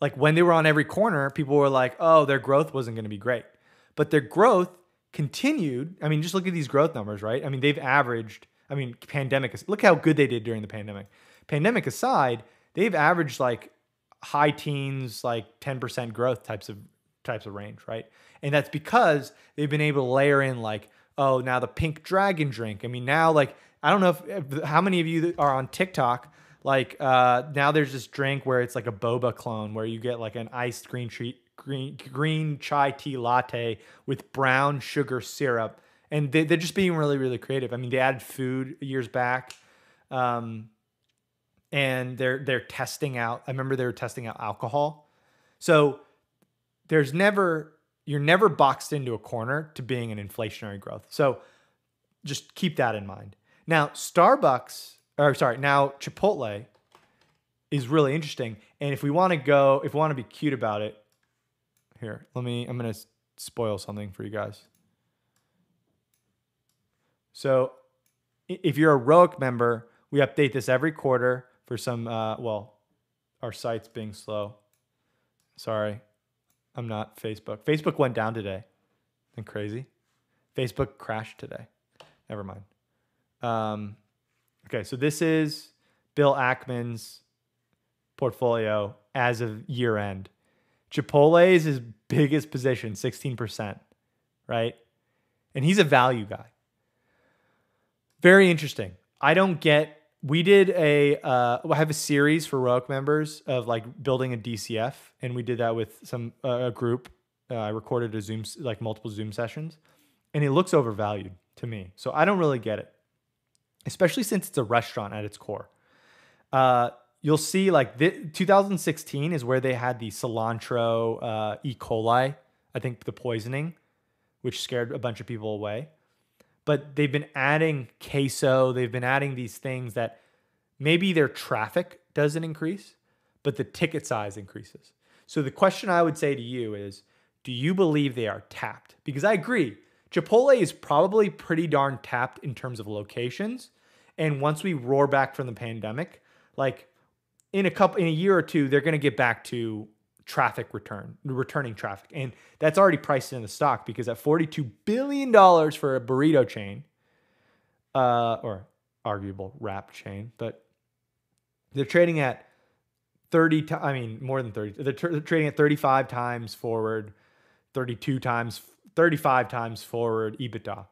like when they were on every corner, people were like, oh, their growth wasn't going to be great. But their growth continued. I mean, just look at these growth numbers, right? I mean, they've averaged, I mean, pandemic, look how good they did during the pandemic. Pandemic aside, they've averaged like high teens, like ten percent growth types of types of range, right? And that's because they've been able to layer in like, oh, now the pink dragon drink. I mean, now like, I don't know if, how many of you that are on TikTok. Like uh, now there's this drink where it's like a boba clone where you get like an iced green, treat, green, green chai tea latte with brown sugar syrup. And they, they're just being really, really creative. I mean, they added food years back um, and they're, they're testing out. I remember they were testing out alcohol. So there's never, you're never boxed into a corner to being an inflationary growth. So just keep that in mind. Now, Starbucks... Or sorry, now Chipotle is really interesting. And if we want to go, if we want to be cute about it, here, let me, I'm going to spoil something for you guys. So if you're a Roic member, we update this every quarter for some, uh, well, our site's being slow. Sorry, I'm not Facebook. Facebook went down today. Isn't crazy? Facebook crashed today. Never mind. Um... Okay, so this is Bill Ackman's portfolio as of year end. Chipotle is his biggest position, sixteen percent, right? And he's a value guy. Very interesting. I don't get, we did a, uh, I have a series for Roic members of like building a D C F. And we did that with some, uh, a group. Uh, I recorded a Zoom, like multiple Zoom sessions, and it looks overvalued to me. So I don't really get it, especially since it's a restaurant at its core. Uh, You'll see like th- twenty sixteen is where they had the cilantro uh, E. coli, I think the poisoning, which scared a bunch of people away. But they've been adding queso. They've been adding these things that maybe their traffic doesn't increase, but the ticket size increases. So the question I would say to you is, do you believe they are tapped? Because I agree, Chipotle is probably pretty darn tapped in terms of locations. And once we roar back from the pandemic, like, in a couple, in a year or two, they're going to get back to traffic return, returning traffic. And that's already priced in the stock, because at forty-two billion dollars for a burrito chain, uh, or arguable wrap chain, but they're trading at thirty, I mean, more than thirty, they're, tra- they're trading at thirty-five times forward, thirty-two times, thirty-five times forward EBITDA,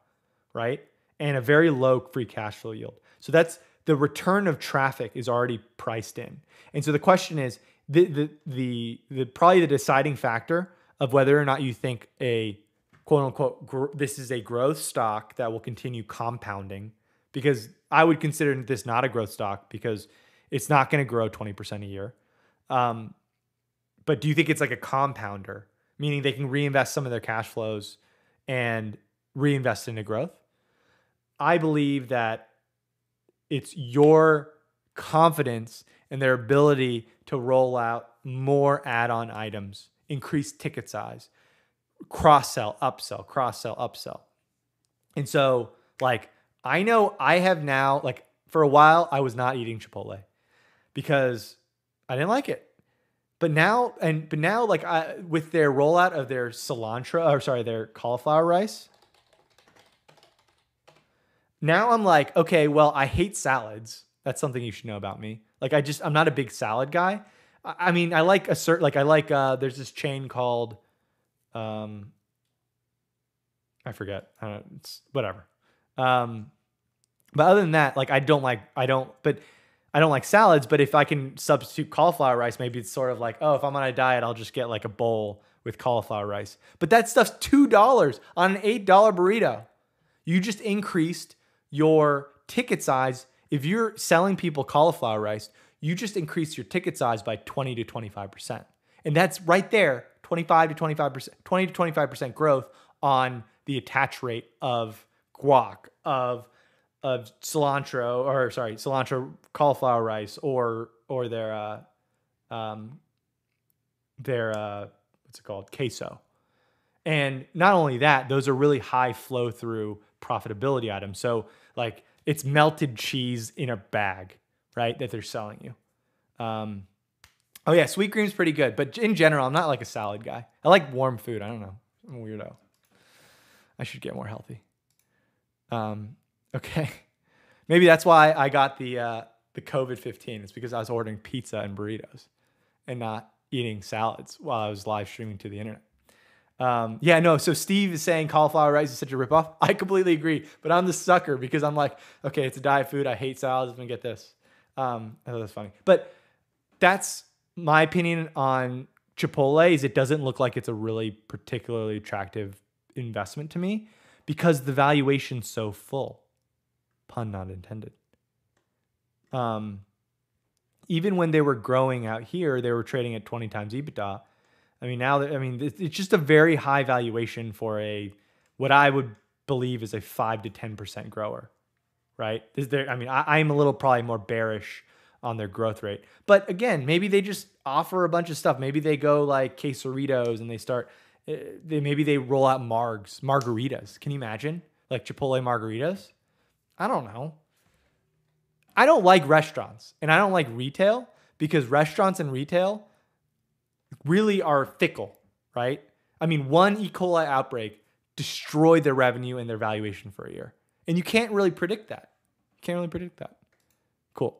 right? And a very low free cash flow yield. So that's, the return of traffic is already priced in. And so the question is, the, the the the probably the deciding factor of whether or not you think a quote unquote, gr- this is a growth stock that will continue compounding, because I would consider this not a growth stock because it's not going to grow twenty percent a year. Um, but do you think it's like a compounder, meaning they can reinvest some of their cash flows and reinvest into growth? I believe that it's your confidence in their ability to roll out more add-on items, increase ticket size, cross-sell, upsell, cross-sell, upsell. And so, like, I know I have now, like, for a while, I was not eating Chipotle because I didn't like it. But now, and but now, like, I, with their rollout of their cilantro, or sorry, their cauliflower rice, now I'm like, okay, well, I hate salads. That's something you should know about me. Like, I just, I'm not a big salad guy. I, I mean, I like a certain, like I like, uh, there's this chain called, um, I forget. I don't know, it's whatever. Um, but other than that, like, I don't like, I don't, but I don't like salads, but if I can substitute cauliflower rice, maybe it's sort of like, oh, if I'm on a diet, I'll just get like a bowl with cauliflower rice. But that stuff's two dollars on an eight dollar burrito. You just increased your ticket size. If you're selling people cauliflower rice, you just increase your ticket size by twenty to twenty-five percent. And that's right there, twenty-five to twenty-five percent, twenty to twenty-five percent growth on the attach rate of guac, of of cilantro, or sorry, cilantro cauliflower rice, or or their uh, um their uh what's it called? Queso. And not only that, those are really high flow through profitability items. So like, it's melted cheese in a bag, right, that they're selling you. Um, oh yeah, sweet cream's pretty good. But in general, I'm not like a salad guy. I like warm food. I don't know. I'm a weirdo. I should get more healthy. Um, okay. Maybe that's why I got the uh, the COVID fifteen. It's because I was ordering pizza and burritos and not eating salads while I was live streaming to the internet. Um, yeah, no. So Steve is saying cauliflower rice is such a ripoff. I completely agree, but I'm the sucker because I'm like, okay, it's a diet food. I hate salads. I'm gonna get this. Um, I thought that's funny, but that's my opinion on Chipotle. Is it doesn't look like it's a really particularly attractive investment to me because the valuation's so full, pun not intended. Um, even when they were growing out here, they were trading at twenty times EBITDA. I mean, now that, I mean, it's just a very high valuation for a, what I would believe is a five to ten percent grower, right? Is there, I mean, I, I'm a little probably more bearish on their growth rate, but again, maybe they just offer a bunch of stuff. Maybe they go like quesaritos and they start, they, maybe they roll out margs, margaritas. Can you imagine like Chipotle margaritas? I don't know. I don't like restaurants and I don't like retail because restaurants and retail really are fickle, right? I mean, one E. coli outbreak destroyed their revenue and their valuation for a year. And you can't really predict that. You can't really predict that. Cool.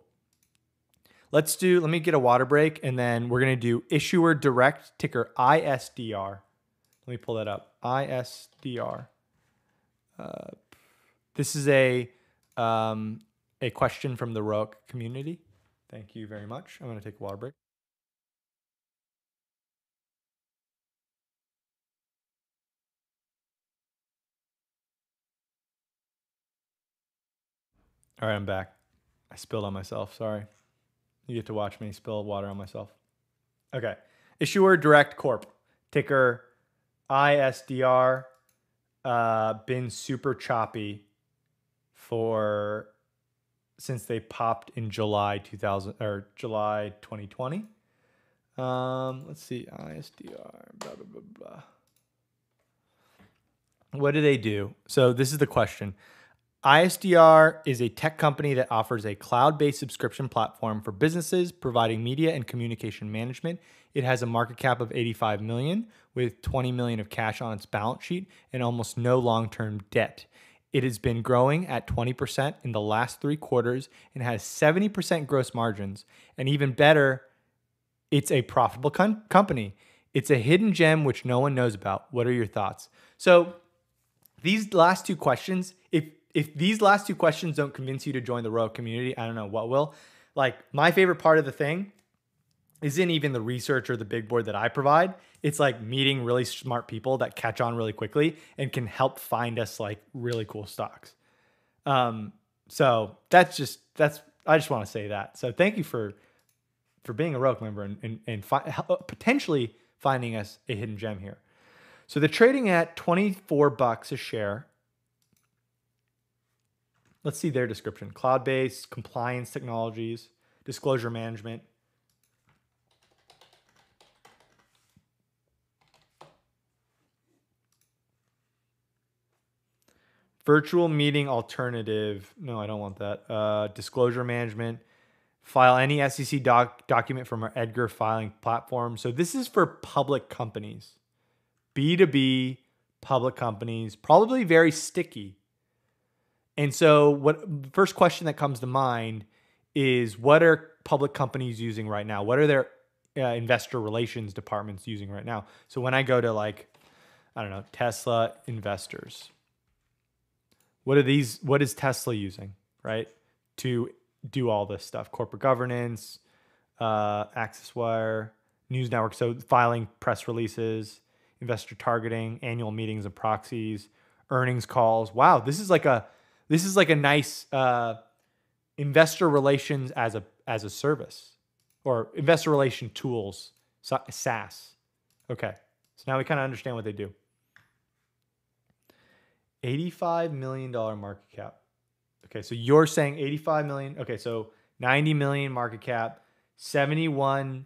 Let's do, let me get a water break, and then we're going to do issuer direct, ticker I S D R. Let me pull that up. I S D R. Uh, this is a um, a question from the Roic community. Thank you very much. I'm going to take a water break. All right, I'm back. I spilled on myself. Sorry. You get to watch me spill water on myself. Okay. Issuer Direct Corp. Ticker I S D R. Uh, been super choppy for since they popped in July two thousand or July twenty twenty. Um, let's see. I S D R. Blah, blah, blah, blah. What do they do? So this is the question. I S D R is a tech company that offers a cloud-based subscription platform for businesses providing media and communication management. It has a market cap of eighty-five million dollars with twenty million dollars of cash on its balance sheet and almost no long-term debt. It has been growing at twenty percent in the last three quarters and has seventy percent gross margins. And even better, it's a profitable com- company. It's a hidden gem which no one knows about. What are your thoughts? So these last two questions, if If these last two questions don't convince you to join the Roic community, I don't know what will. Like, my favorite part of the thing isn't even the research or the big board that I provide. It's like meeting really smart people that catch on really quickly and can help find us like really cool stocks. Um, so that's just, that's, I just want to say that. So thank you for, for being a Roic member and, and, and fi- potentially finding us a hidden gem here. So they're trading at twenty-four bucks a share. Let's see their description. Cloud-based, compliance technologies, disclosure management. Virtual meeting alternative. No, I don't want that. Uh, disclosure management. File any S E C doc, document from our EDGAR filing platform. So this is for public companies. B to B public companies. Probably very sticky. And so what first question that comes to mind is, what are public companies using right now? What are their uh, investor relations departments using right now? So when I go to, like, I don't know, Tesla investors, what are these, what is Tesla using, right? To do all this stuff, corporate governance, uh, access wire, news network. So filing press releases, investor targeting, annual meetings and proxies, earnings calls. Wow. This is like a, This is like a nice uh, investor relations as a as a service, or investor relation tools, SaaS. Okay, so now we kind of understand what they do. eighty-five million dollars market cap. Okay, so you're saying eighty-five million dollars. Okay, so ninety million dollars market cap, seventy-one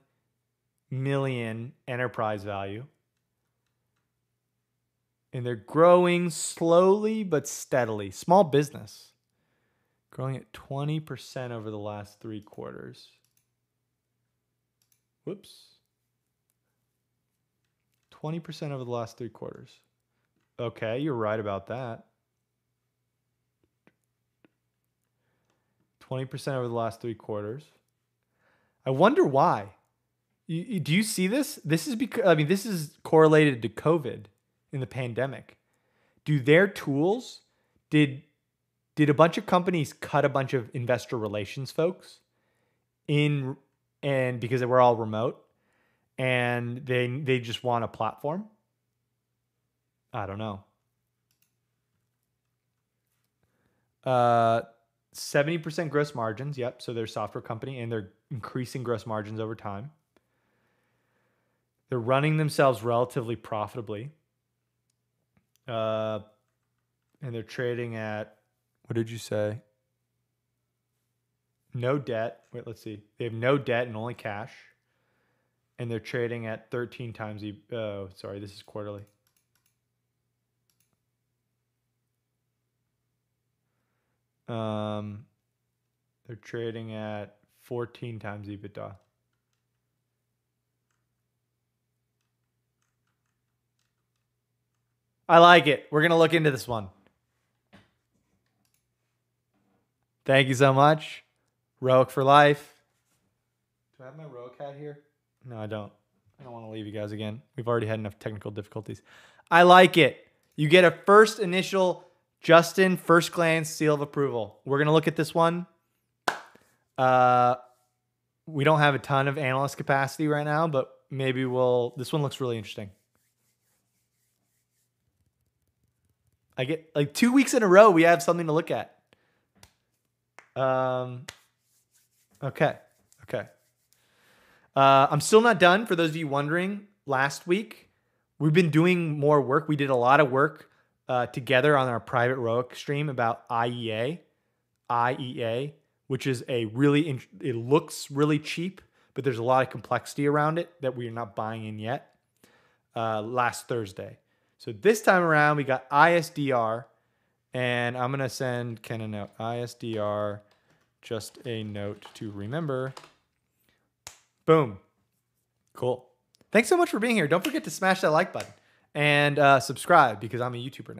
million dollars enterprise value. And they're growing slowly but steadily. Small business. Growing at twenty percent over the last three quarters. Whoops. twenty percent over the last three quarters. Okay, you're right about that. twenty percent over the last three quarters. I wonder why. You, you, do you see this? This is because, I mean, this is correlated to COVID. In the pandemic, do their tools, did did a bunch of companies cut a bunch of investor relations folks in, and because they were all remote and they they just want a platform? I don't know. Uh, seventy percent gross margins. Yep. So they're a software company and they're increasing gross margins over time. They're running themselves relatively profitably. Uh, and they're trading at, what did you say? No debt. Wait, let's see. They have no debt and only cash. And they're trading at thirteen times. E- oh, sorry. This is quarterly. Um, they're trading at fourteen times EBITDA. I like it. We're going to look into this one. Thank you so much. Roic for life. Do I have my rogue hat here? No, I don't. I don't want to leave you guys again. We've already had enough technical difficulties. I like it. You get a first initial Justin first glance seal of approval. We're going to look at this one. Uh, we don't have a ton of analyst capacity right now, but maybe we'll... This one looks really interesting. I get like two weeks in a row we have something to look at. Um, okay. Okay. Uh, I'm still not done. For those of you wondering, last week we've been doing more work. We did a lot of work uh, together on our private ROIC stream about I E A, I E A, which is a really, in- it looks really cheap, but there's a lot of complexity around it that we are not buying in yet, uh, last Thursday. So this time around we got I S D R, and I'm going to send Ken a note. I S D R, just a note to remember. Boom. Cool. Thanks so much for being here. Don't forget to smash that like button and uh, subscribe, because I'm a YouTuber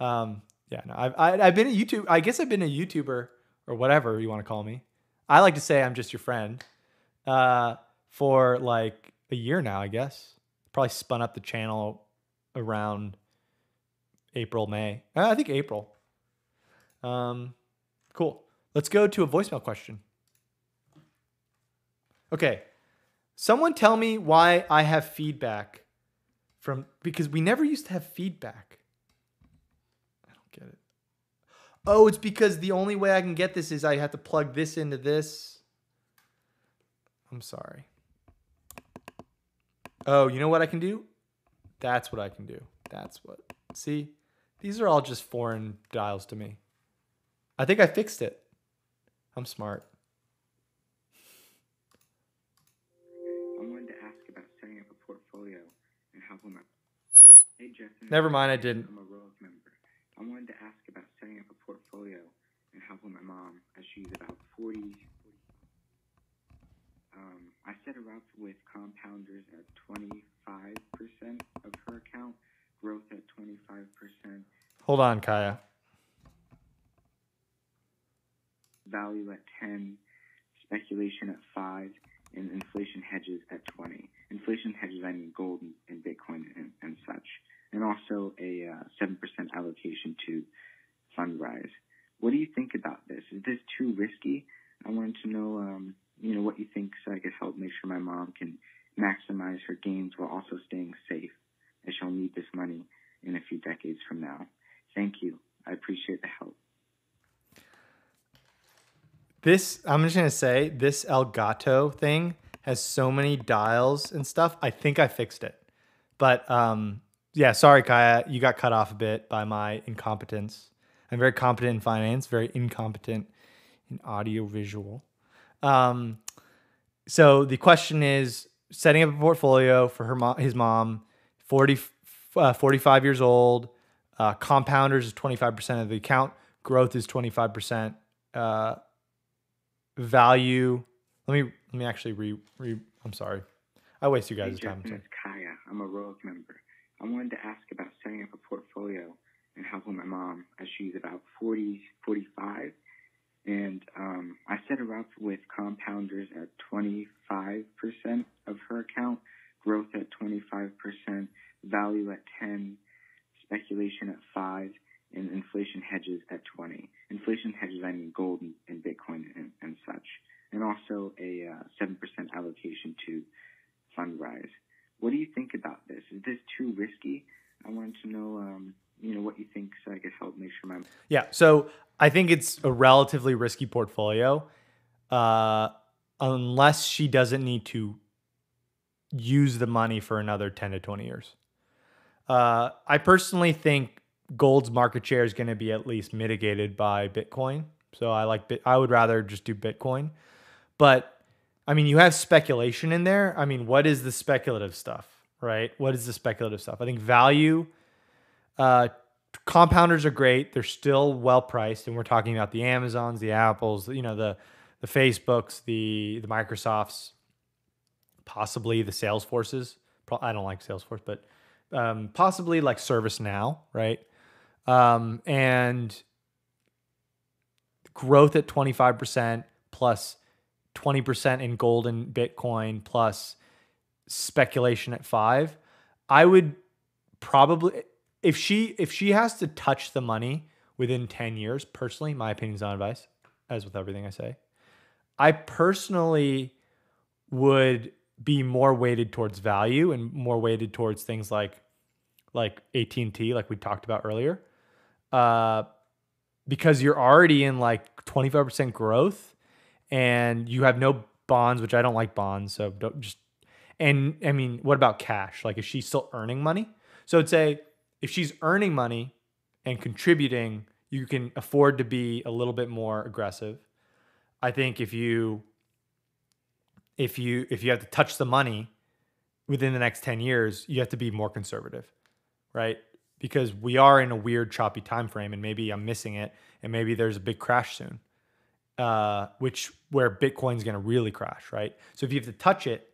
now. Um, yeah, no, I've, I, I've been a YouTube. I guess I've been a YouTuber or whatever you want to call me. I like to say I'm just your friend uh, for like a year now, I guess. Probably spun up the channel around April, May. I think April. Um, cool. Let's go to a voicemail question. Okay, someone tell me why I have feedback from, because we never used to have feedback. I don't get it. Oh, it's because the only way I can get this is I have to plug this into this. I'm sorry. Oh, you know what I can do? That's what I can do. That's what. See, these are all just foreign dials to me. I think I fixed it. I'm smart. Hey, Justin. Never mind, I didn't. I'm a ROIC member. I wanted to ask about setting up a portfolio and helping my mom as she's about forty. Um, I set her up with compounders at twenty-five percent of her account, growth at twenty-five percent. Hold on, Kaya. Value at ten, speculation at five, and inflation hedges at twenty. Inflation hedges, I mean gold and Bitcoin and, and such. And also a uh, seven percent allocation to Fundrise. What do you think about this? Is this too risky? I wanted to know, um, you know, what you think so I could help make sure my mom can maximize her gains while also staying safe, as she'll need this money in a few decades from now. Thank you. I appreciate the help. This, I'm just going to say, this Elgato thing has so many dials and stuff. I think I fixed it. But um, yeah, sorry, Kaya. You got cut off a bit by my incompetence. I'm very competent in finance, very incompetent in audiovisual. Um, so the question is, setting up a portfolio for her mo- his mom, forty, uh, forty-five years old, uh, compounders is twenty-five percent of the account, growth is twenty-five percent. Uh, Value. Let me let me actually re re. I'm sorry, I waste you guys' hey, time. It's Kaya. I'm a ROIC member. I wanted to ask about setting up a portfolio and helping my mom as she's about forty, forty-five, and um, I set her up with compounders at twenty-five percent of her account, growth at twenty-five percent, value at ten, speculation at five. And inflation hedges at twenty. Inflation hedges, I mean gold and Bitcoin and, and such. And also a uh, seven percent allocation to Fundrise. What do you think about this? Is this too risky? I wanted to know, um, you know, what you think so I could help make sure my... Yeah, so I think it's a relatively risky portfolio uh, unless she doesn't need to use the money for another ten to twenty years. Uh, I personally think gold's market share is going to be at least mitigated by Bitcoin. So I like, I would rather just do Bitcoin, but I mean, you have speculation in there. I mean, what is the speculative stuff, right? What is the speculative stuff? I think value, uh, compounders are great. They're still well priced. And we're talking about the Amazons, the Apples, you know, the, the Facebooks, the, the Microsofts, possibly the Salesforces. I don't like Salesforce, but, um, possibly like ServiceNow, right? Um, and growth at twenty-five percent plus twenty percent in gold and Bitcoin plus speculation at five, I would probably, if she, if she has to touch the money within ten years, personally, my opinion is not advice, as with everything I say, I personally would be more weighted towards value and more weighted towards things like, like A T and T, like we talked about earlier, uh, because you're already in like twenty-five percent growth and you have no bonds, which I don't like bonds. So don't just, and I mean, what about cash? Like, is she still earning money? So I'd say if she's earning money and contributing, you can afford to be a little bit more aggressive. I think if you, if you, if you have to touch the money within the next ten years, you have to be more conservative, right? Because we are in a weird choppy time frame, and maybe I'm missing it, and maybe there's a big crash soon, uh, which where Bitcoin's going to really crash, right? So if you have to touch it,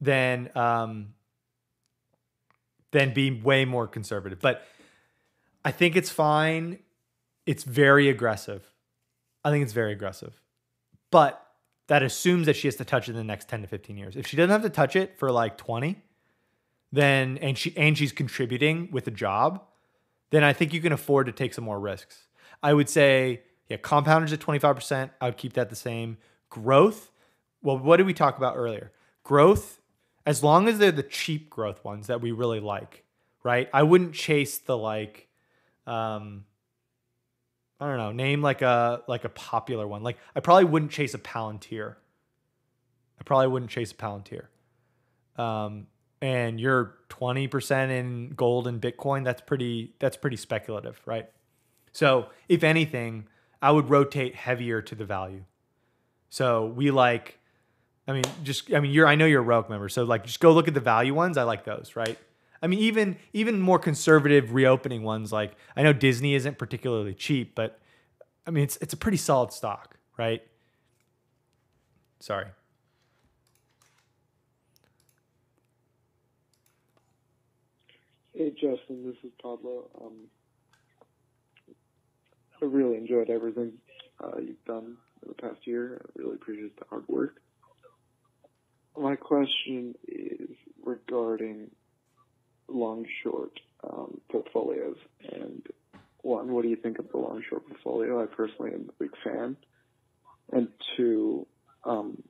then um, then be way more conservative. But I think it's fine. It's very aggressive. I think it's very aggressive, but that assumes that she has to touch it in the next ten to fifteen years. If she doesn't have to touch it for like twenty, then, and she, and she's contributing with a job, then I think you can afford to take some more risks. I would say, yeah, compounders at twenty-five percent. I would keep that the same. Growth. Well, what did we talk about earlier? Growth, as long as they're the cheap growth ones that we really like, right? I wouldn't chase the like, um, I don't know, name like a, like a popular one. Like I probably wouldn't chase a Palantir. I probably wouldn't chase a Palantir. Um, and you're twenty percent in gold and Bitcoin. That's pretty, that's pretty speculative, right? So if anything, I would rotate heavier to the value. So we like, I mean, just, I mean, you're, I know you're a Roic member. So like, just go look at the value ones. I like those, right? I mean, even even more conservative reopening ones, like I know Disney isn't particularly cheap, but I mean, it's it's a pretty solid stock, right? Sorry. Hey, Justin, this is Pablo. Um, I really enjoyed everything uh, you've done in the past year. I really appreciate the hard work. My question is regarding long short um, portfolios, and one, what do you think of the long short portfolio? I personally am a big fan. And two, um,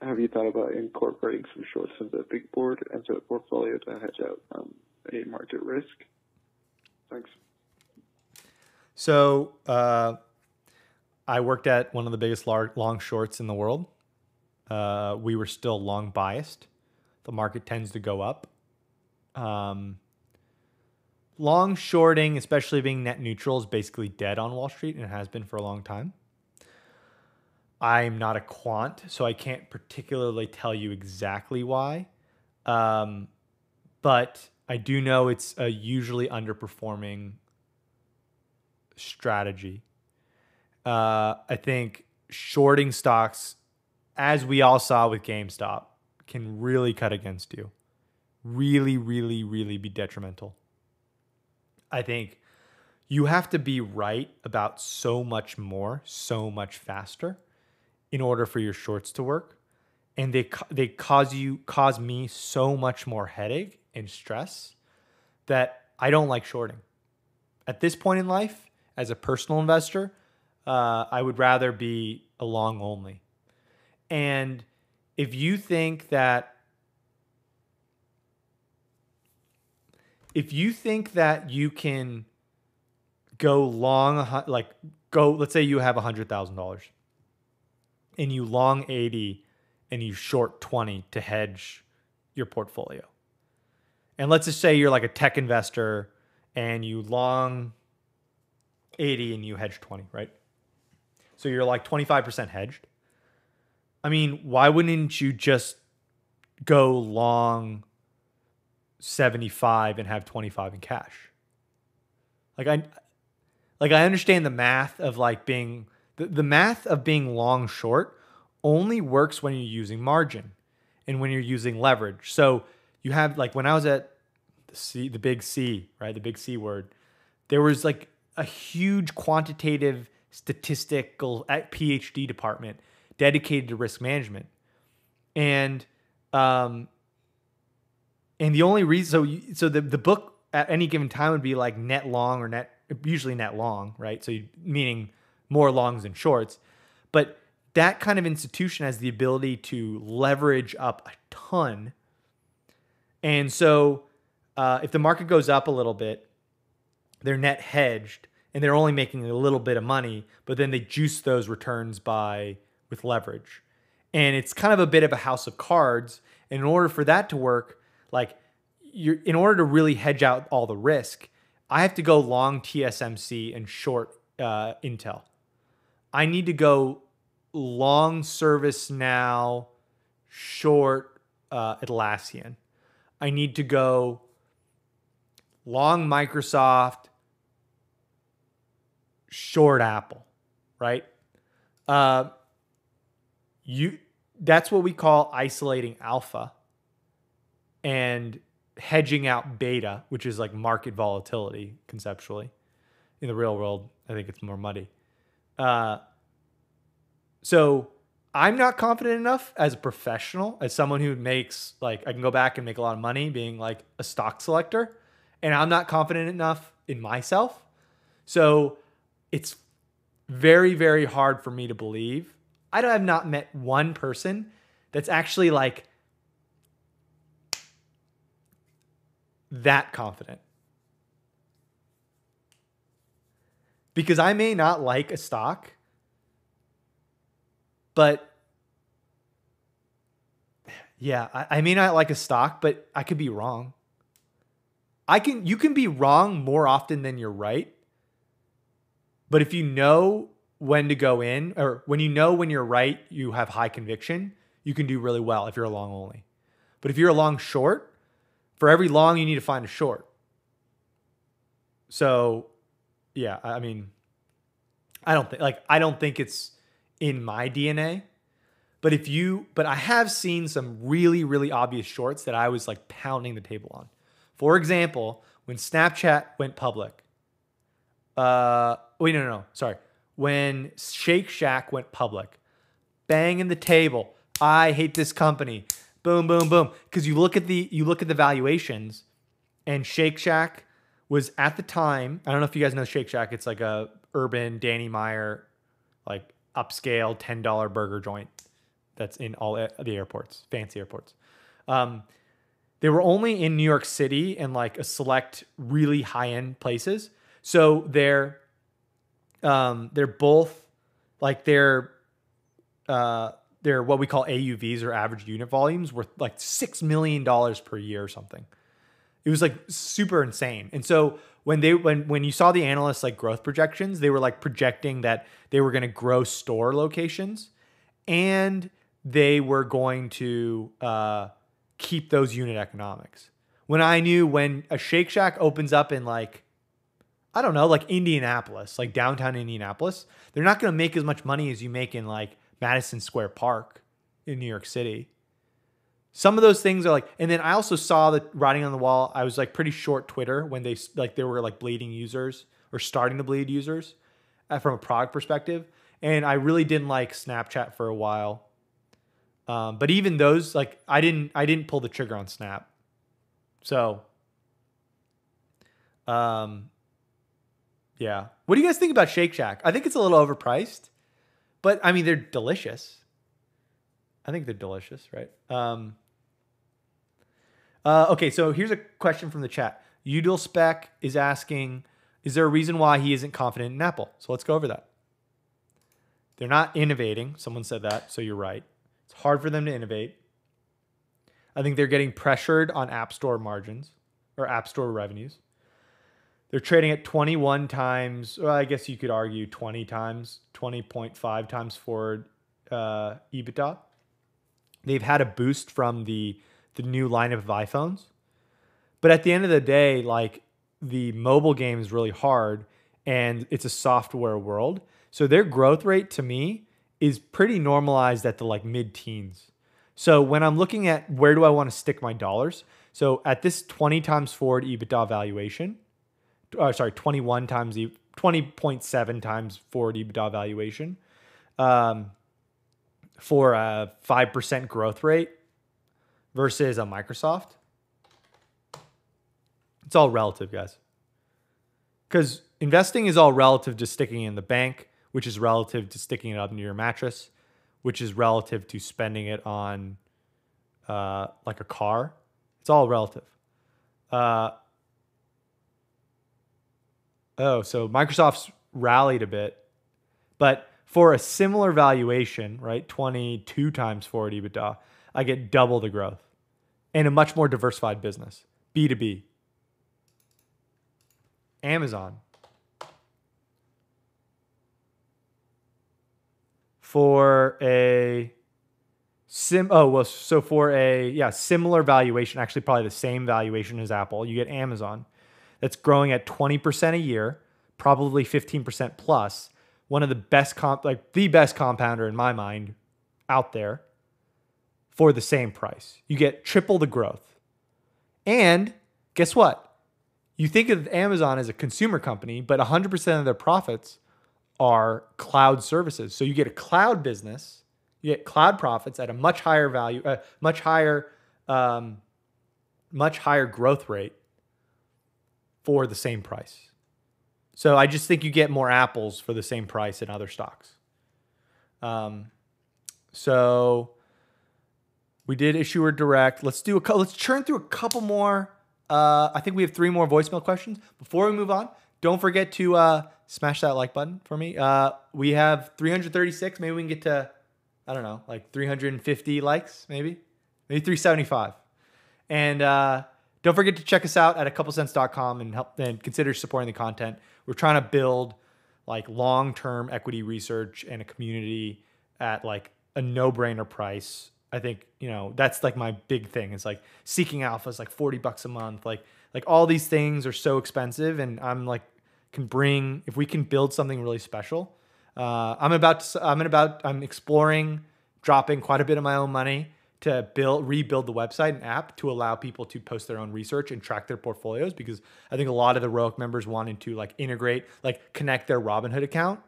have you thought about incorporating some shorts into the big board into the portfolio to hedge out um, a market risk? Thanks. So uh, I worked at one of the biggest large, long shorts in the world. Uh, we were still long biased. The market tends to go up. Um, long shorting, especially being net neutral, is basically dead on Wall Street, and it has been for a long time. I'm not a quant, so I can't particularly tell you exactly why. Um, but I do know it's a usually underperforming strategy. Uh, I think shorting stocks, as we all saw with GameStop, can really cut against you. really, really, really be detrimental. I think you have to be right about so much more, so much faster in order for your shorts to work. And they, they cause you, cause me so much more headache and stress that I don't like shorting. At this point in life, as a personal investor, uh, I would rather be a long only. And if you think that If you think that you can go long, like go, let's say you have one hundred thousand dollars and you long eighty and you short twenty to hedge your portfolio. And let's just say you're like a tech investor and you long eighty and you hedge twenty, right? So you're like twenty-five percent hedged. I mean, why wouldn't you just go long seventy-five and have twenty-five in cash? Like I, like I understand the math of like being the, the math of being long short only works when you're using margin and when you're using leverage. So you have like, when I was at the C, the big C, right? The big C word, there was like a huge quantitative statistical at PhD department dedicated to risk management. And um, and the only reason, so you, so the, the book at any given time would be like net long or net, usually net long, right? So you, meaning more longs than shorts. But that kind of institution has the ability to leverage up a ton. And so uh, if the market goes up a little bit, they're net hedged and they're only making a little bit of money, but then they juice those returns by with leverage. And it's kind of a bit of a house of cards. And in order for that to work, like you're, in order to really hedge out all the risk, I have to go long T S M C and short uh, Intel. I need to go long ServiceNow, short uh, Atlassian. I need to go long Microsoft, short Apple, right? Uh, you that's what we call isolating alpha and hedging out beta, which is like market volatility conceptually. In the real world, I think it's more muddy. Uh, so I'm not confident enough as a professional, as someone who makes, like, I can go back and make a lot of money being like a stock selector, and I'm not confident enough in myself. So it's very, very hard for me to believe. I don't, I've not met one person that's actually like that confident. Because I may not like a stock, but yeah, I, I may not like a stock, but I could be wrong. I can, you can be wrong more often than you're right. But if you know when to go in, or when you know when you're right, you have high conviction, you can do really well if you're a long only. But if you're a long short, for every long, you need to find a short. So yeah, I mean, I don't think, like, I don't think it's in my D N A, but if you, but I have seen some really, really obvious shorts that I was like pounding the table on. For example, when Snapchat went public, uh, wait, no, no, no, sorry. When Shake Shack went public, banging the table, I hate this company, boom, boom, boom. Cause you look at the, you look at the valuations, and Shake Shack was at the time, I don't know if you guys know Shake Shack. It's like a urban Danny Meyer, like upscale ten dollar burger joint that's in all the airports, fancy airports. Um, they were only in New York City and like a select really high-end places. So they're um, they're both like their uh, their what we call A U Vs or average unit volumes were like six million dollars per year or something. It was like super insane. And so when they when when you saw the analysts like growth projections, they were like projecting that they were going to grow store locations, and they were going to uh, keep those unit economics. When I knew when a Shake Shack opens up in like, I don't know, like Indianapolis, like downtown Indianapolis, they're not going to make as much money as you make in like Madison Square Park in New York City. Some of those things are like, and then I also saw the writing on the wall. I was like pretty short Twitter when they like, they were like bleeding users or starting to bleed users uh, from a product perspective. And I really didn't like Snapchat for a while. Um, but even those, like I didn't, I didn't pull the trigger on Snap. So, um, yeah. What do you guys think about Shake Shack? I think it's a little overpriced, but I mean, they're delicious. I think they're delicious, right? Um, Uh, okay, so here's a question from the chat. Udil Spec is asking, is there a reason why he isn't confident in Apple? So let's go over that. They're not innovating. Someone said that, so you're right. It's hard for them to innovate. I think they're getting pressured on App Store margins or App Store revenues. They're trading at twenty-one times, well, I guess you could argue twenty times, twenty point five times forward uh, EBITDA. They've had a boost from the the new lineup of iPhones. But at the end of the day, like the mobile game is really hard and it's a software world. So their growth rate to me is pretty normalized at the like mid teens. So when I'm looking at where do I want to stick my dollars? So at this twenty times forward EBITDA valuation, uh, sorry, twenty-one times, twenty point seven times forward EBITDA valuation, um, for a five percent growth rate versus a Microsoft. It's all relative, guys. Because investing is all relative to sticking in the bank, which is relative to sticking it up near your mattress, which is relative to spending it on uh, like a car. It's all relative. Uh, oh, so Microsoft's rallied a bit, but for a similar valuation, right, twenty-two times forward EBITDA, I get double the growth and a much more diversified business, B two B. Amazon. For a sim, oh, well, so for a, yeah, similar valuation, actually probably the same valuation as Apple, you get Amazon. That's growing at twenty percent a year, probably fifteen percent plus. One of the best, comp like the best compounder in my mind out there for the same price. You get triple the growth. And guess what? You think of Amazon as a consumer company, but one hundred percent of their profits are cloud services. So you get a cloud business, you get cloud profits at a much higher value, uh, much higher, um, much higher growth rate for the same price. So I just think you get more apples for the same price in other stocks. Um, so we did issuer direct. Let's do a let's churn through a couple more. Uh, I think we have three more voicemail questions before we move on. Don't forget to uh, smash that like button for me. Uh, we have three hundred thirty-six. Maybe we can get to, I don't know, like three hundred fifty likes, maybe. Maybe three seventy-five. And uh, don't forget to check us out at a couple cents dot com and help and consider supporting the content. We're trying to build like long-term equity research and a community at like a no-brainer price. I think, you know, that's like my big thing. It's like Seeking Alpha is like forty bucks a month. Like, like all these things are so expensive, and I'm like, can bring, if we can build something really special, uh, I'm about to, I'm about, I'm exploring dropping quite a bit of my own money to build, rebuild the website and app to allow people to post their own research and track their portfolios. Because I think a lot of the Roic members wanted to like integrate, like connect their Robinhood account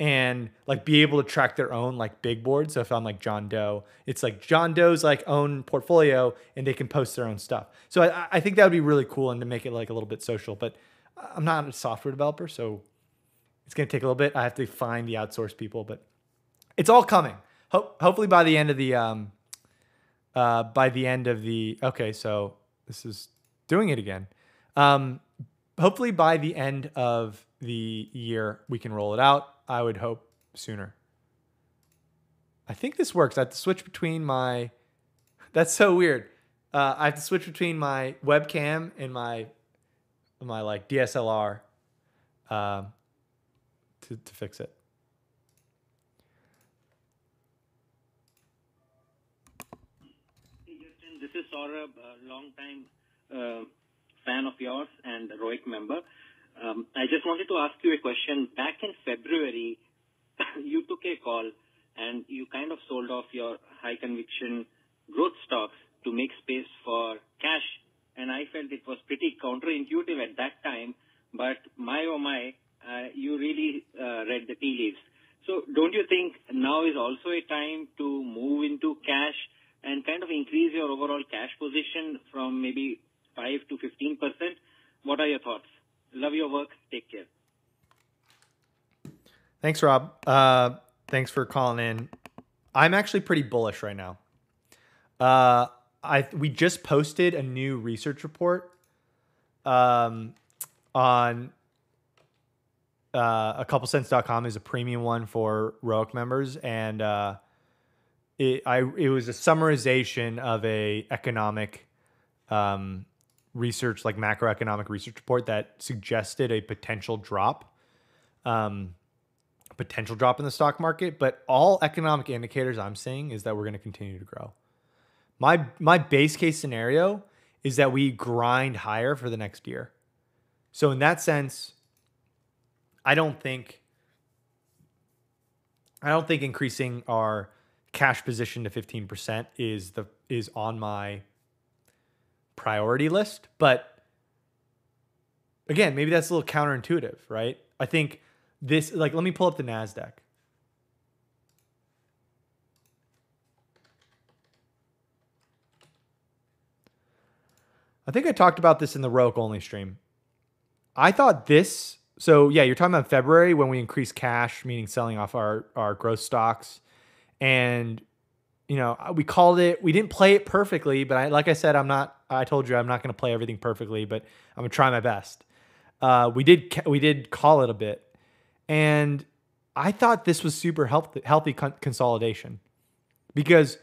and like be able to track their own like big board. So if I'm like John Doe, it's like John Doe's like own portfolio and they can post their own stuff. So I, I think that would be really cool, and to make it like a little bit social, but I'm not a software developer, so it's going to take a little bit. I have to find the outsourced people, but it's all coming. Ho hopefully by the end of the, um, uh, by the end of the, okay, so this is doing it again. Um, hopefully by the end of the year, we can roll it out. I would hope sooner. I think this works. I have to switch between my, that's so weird. Uh, I have to switch between my webcam and my my like D S L R um, to, to fix it. Hey Justin, this is Saurabh, a long time uh, fan of yours and a Roic member. Um, I just wanted to ask you a question. Back in February, you took a call and you kind of sold off your high conviction growth stocks to make space for cash. And I felt it was pretty counterintuitive at that time, but my oh my, uh, you really uh, read the tea leaves. So don't you think now is also a time to move into cash and kind of increase your overall cash position from maybe five to fifteen percent? What are your thoughts? Love your work. Take care. Thanks, Rob. Uh, thanks for calling in. I'm actually pretty bullish right now. Uh, I, we just posted a new research report um, on uh, a couple cents dot com is a premium one for Roic members. And uh, it, I, it was a summarization of a economic um, research, like macroeconomic research report that suggested a potential drop, um, potential drop in the stock market. But all economic indicators I'm seeing is that we're going to continue to grow. My, my base case scenario is that we grind higher for the next year. So in that sense, I don't think, I don't think increasing our cash position to fifteen percent is the, is on my priority list. But again, maybe that's a little counterintuitive, right? I think this, like, let me pull up the NASDAQ. I think I talked about this in the Roic only stream. I thought this, so yeah, you're talking about February when we increased cash, meaning selling off our, our growth stocks. And, you know, we called it, we didn't play it perfectly, but I, like I said, I'm not, I told you I'm not going to play everything perfectly, but I'm going to try my best. Uh, we did, we did call it a bit. And I thought this was super health, healthy con- consolidation, because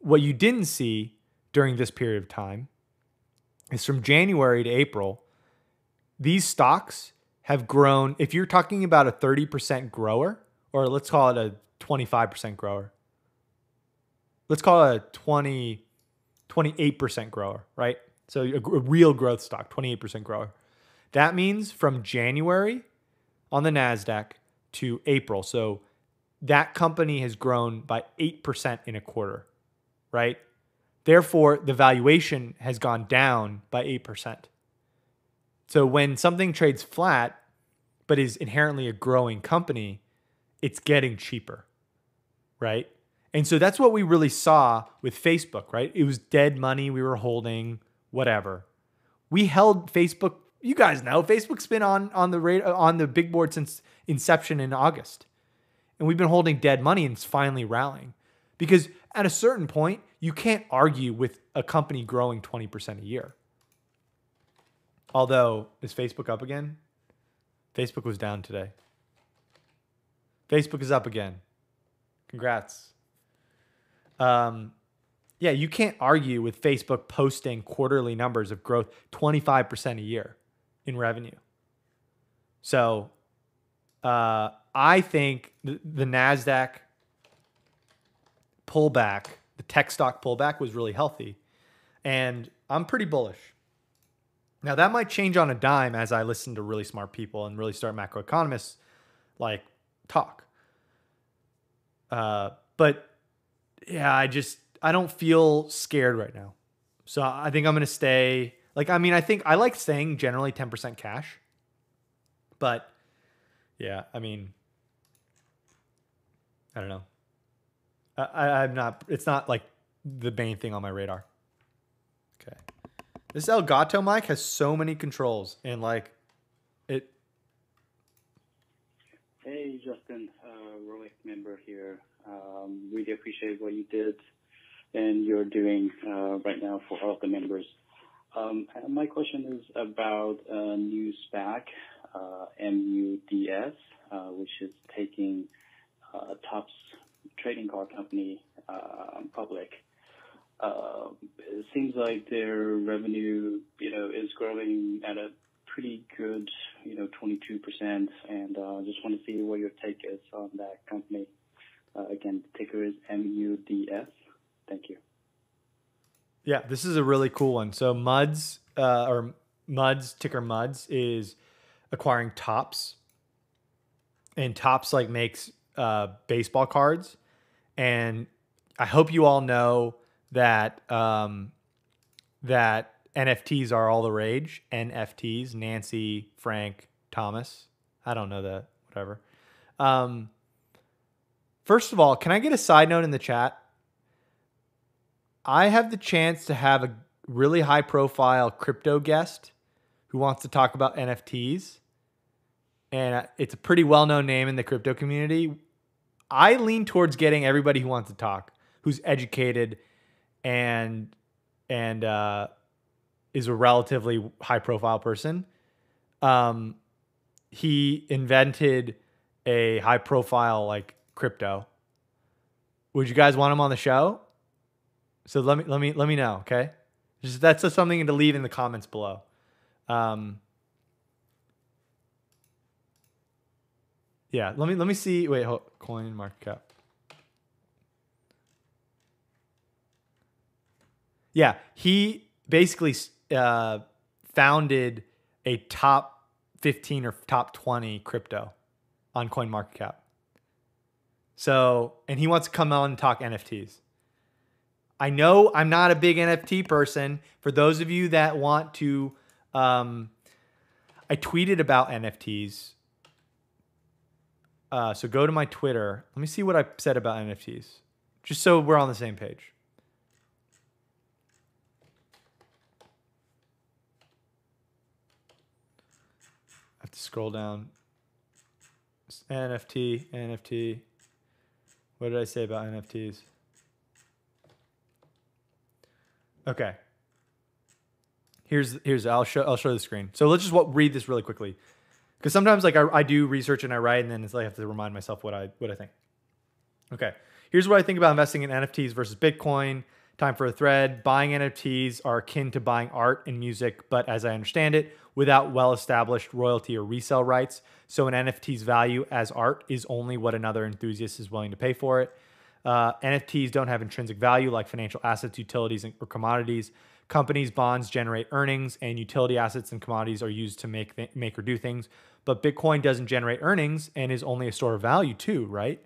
what you didn't see during this period of time is from January to April, these stocks have grown. If you're talking about a thirty percent grower, or let's call it a twenty-five percent grower, let's call it a twenty, twenty-eight percent grower, right? So a, a real growth stock, twenty-eight percent grower. That means from January on the NASDAQ to April. So that company has grown by eight percent in a quarter, right? Therefore, the valuation has gone down by eight percent. So when something trades flat, but is inherently a growing company, it's getting cheaper, right? And so that's what we really saw with Facebook, right? It was dead money we were holding, whatever. We held Facebook. You guys know Facebook's been on on the radar, on the big board since inception in August, and we've been holding dead money, and it's finally rallying, because at a certain point, you can't argue with a company growing twenty percent a year. Although, is Facebook up again? Facebook was down today. Facebook is up again. Congrats. Um, yeah, you can't argue with Facebook posting quarterly numbers of growth twenty-five percent a year in revenue. So uh, I think the, the NASDAQ pullback, the tech stock pullback, was really healthy. And I'm pretty bullish. Now, that might change on a dime as I listen to really smart people and really smart macroeconomists like talk. Uh, but yeah, I just, I don't feel scared right now. So I think I'm going to stay like, I mean, I think I like staying generally ten percent cash, but yeah, I mean, I don't know. I, I, I'm not, it's not like the main thing on my radar. Okay. This Elgato mic has so many controls, and like it. Hey, Justin, uh, Roic member here. Um, really appreciate what you did and you're doing uh, right now for all the members. Um, my question is about a new SPAC, uh, M U D S, uh, which is taking uh, TOPS trading card company uh, public. Uh, it seems like their revenue, you know, is growing at a pretty good, you know, twenty-two percent, and uh, just want to see what your take is on that company. Uh, again, the ticker is M U D S. Thank you. Yeah, this is a really cool one. So MUDS, uh, or MUDS, ticker MUDS, is acquiring TOPS, and TOPS like makes uh, baseball cards, and I hope you all know that um, that N F Ts are all the rage. N F Ts, Nancy, Frank, Thomas. I don't know that, whatever. Um, first of all, can I get a side note in the chat? I have the chance to have a really high profile crypto guest who wants to talk about N F Ts. And it's a pretty well-known name in the crypto community. I lean towards getting everybody who wants to talk, who's educated and and uh, is a relatively high-profile person. Um, he invented a high-profile like crypto. Would you guys want him on the show? So let me let me let me know, okay? Just, that's just something to leave in the comments below. Um, yeah, let me let me see. Wait, hold, CoinMarketCap. Yeah, he basically uh, founded a top fifteen or top twenty crypto on CoinMarketCap. So, and he wants to come on and talk N F Ts. I know I'm not a big N F T person. For those of you that want to, um, I tweeted about N F Ts. Uh, so go to my Twitter. Let me see what I said about N F Ts, just so we're on the same page. have to scroll down. N F T, N F T. What did I say about N F Ts? Okay. Here's here's I'll show I'll show the screen. So let's just what, read this really quickly, because sometimes like I, I do research and I write, and then it's like I have to remind myself what I what I think. Okay. Here's what I think about investing in N F Ts versus Bitcoin. Time for a thread. Buying N F Ts are akin to buying art and music, but as I understand it, without well-established royalty or resale rights. So an N F T's value as art is only what another enthusiast is willing to pay for it. Uh, N F Ts don't have intrinsic value like financial assets, utilities, or commodities. Companies, bonds generate earnings, and utility assets and commodities are used to make, th- make or do things. But Bitcoin doesn't generate earnings and is only a store of value too, right?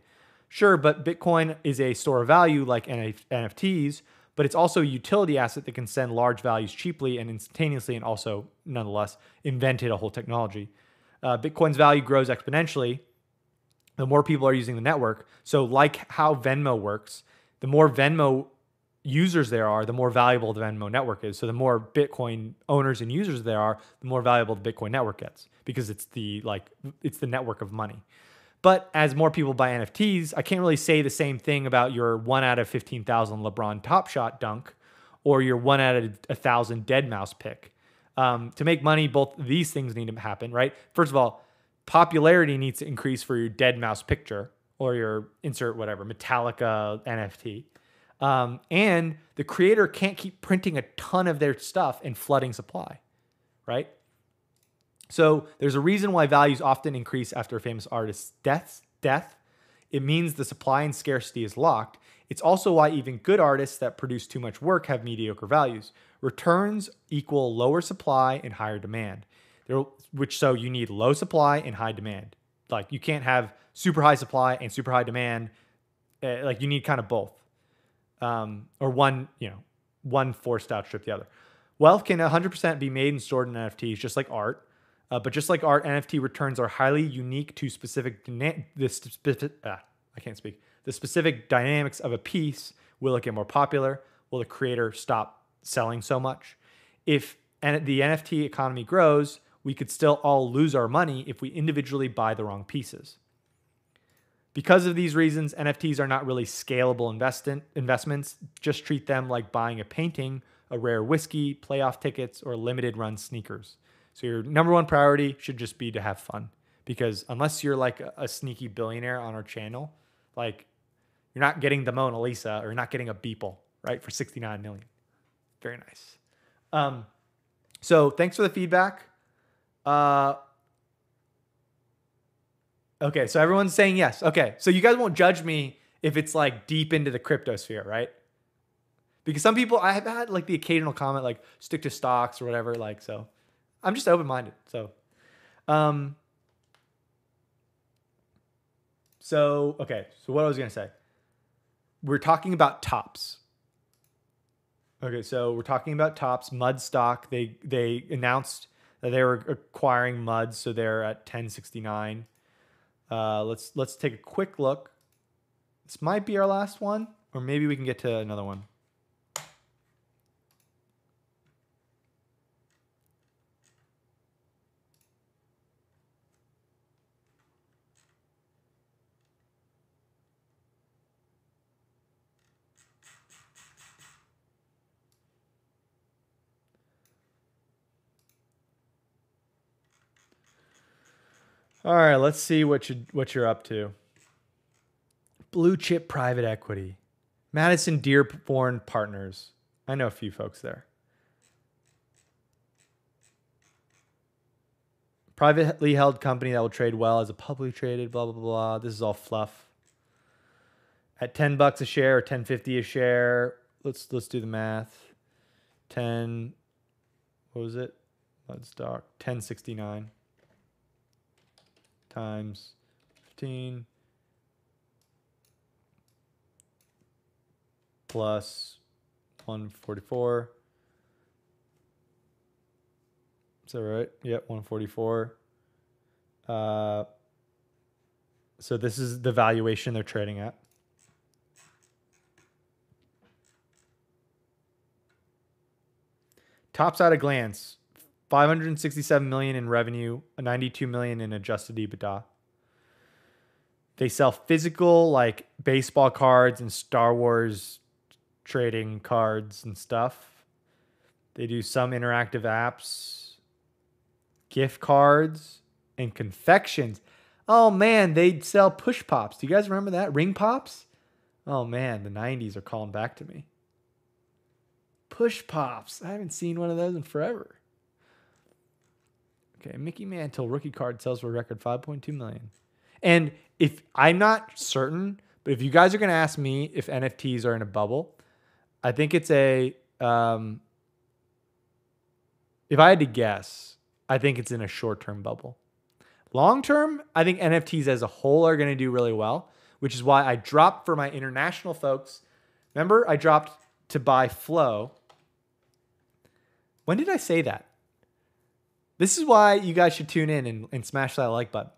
Sure, but Bitcoin is a store of value like N F Ts, but it's also a utility asset that can send large values cheaply and instantaneously, and also, nonetheless, invented a whole technology. Uh, Bitcoin's value grows exponentially the more people are using the network. So like how Venmo works, the more Venmo users there are, the more valuable the Venmo network is. So the more Bitcoin owners and users there are, the more valuable the Bitcoin network gets, because it's the like it's the network of money. But as more people buy N F Ts, I can't really say the same thing about your one out of fifteen thousand LeBron Top Shot dunk or your one out of one thousand dead mouse pick. Um, to make money, both of these things need to happen, right? First of all, popularity needs to increase for your dead mouse picture or your insert whatever, Metallica N F T. Um, and the creator can't keep printing a ton of their stuff and flooding supply, right? So there's a reason why values often increase after a famous artist's death. death. It means the supply and scarcity is locked. It's also why even good artists that produce too much work have mediocre values. Returns equal lower supply and higher demand, there, which so you need low supply and high demand. Like you can't have super high supply and super high demand. Uh, like you need kind of both, um, or one, you know, one forced to outstrip the other. Wealth can one hundred percent be made and stored in N F Ts, just like art. Uh, but just like art, N F T returns are highly unique to specific dyna- the specific, ah, I can't speak. The specific dynamics of a piece. Will it get more popular? Will the creator stop selling so much? If and the N F T economy grows, we could still all lose our money if we individually buy the wrong pieces. Because of these reasons, N F Ts are not really scalable invest- investments. Just treat them like buying a painting, a rare whiskey, playoff tickets, or limited run sneakers. So your number one priority should just be to have fun, because unless you're like a, a sneaky billionaire on our channel, like you're not getting the Mona Lisa or you're not getting a Beeple, right? For sixty-nine million. Very nice. Um, so thanks for the feedback. Uh, okay. So everyone's saying yes. Okay. So you guys won't judge me if it's like deep into the crypto sphere, right? Because some people, I have had like the occasional comment, like stick to stocks or whatever. Like, so I'm just open-minded. So, um, so, okay. So what I was going to say, we're talking about TOPS. Okay. So we're talking about TOPS, MUD stock. They, they announced that they were acquiring MUDS. So they're at ten sixty-nine. Uh, let's, let's take a quick look. This might be our last one, or maybe we can get to another one. All right, let's see what you what you're up to. Blue chip private equity, Madison Dearborn Partners. I know a few folks there. Privately held company that will trade well as a publicly traded. Blah blah blah. This is all fluff. At ten bucks a share or ten fifty a share. Let's let's do the math. Ten. What was it? Let's talk. Ten sixty nine. Times fifteen plus one forty-four. Is that right? Yep, one forty-four. Uh, so this is the valuation they're trading at. Tops at a glance. five hundred sixty-seven million dollars in revenue, ninety-two million dollars in adjusted EBITDA. They sell physical, like, baseball cards and Star Wars trading cards and stuff. They do some interactive apps, gift cards, and confections. Oh, man, they sell push pops. Do you guys remember that? Ring pops? Oh, man, the nineties are calling back to me. Push pops. I haven't seen one of those in forever. Okay, Mickey Mantle rookie card sells for a record five point two million dollars. And if I'm not certain, but if you guys are going to ask me if N F Ts are in a bubble, I think it's a, um, if I had to guess, I think it's in a short-term bubble. Long-term, I think N F Ts as a whole are going to do really well, which is why I dropped for my international folks. Remember, I dropped to buy Flow. When did I say that? This is why you guys should tune in and, and smash that like button.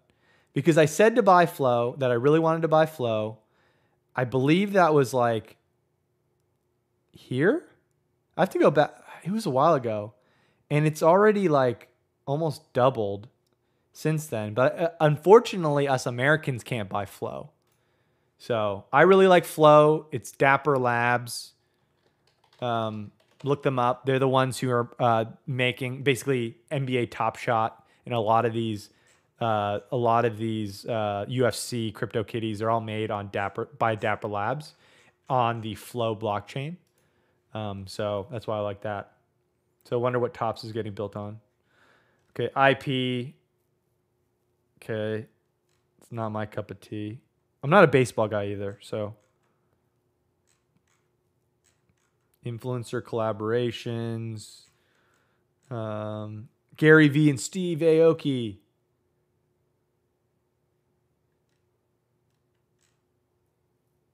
Because I said to buy Flow, that I really wanted to buy Flow. I believe that was like here. I have to go back. It was a while ago. And it's already like almost doubled since then. But unfortunately, us Americans can't buy Flow. So I really like Flow. It's Dapper Labs. Um, look them up. They're the ones who are uh, making basically N B A Top Shot and a lot of these. Uh, a lot of these uh, U F C crypto kitties are all made on Dapper by Dapper Labs on the Flow blockchain. Um, so that's why I like that. So I wonder what TOPS is getting built on. Okay, I P. Okay, it's not my cup of tea. I'm not a baseball guy either, so. Influencer collaborations. Um, Gary Vee and Steve Aoki.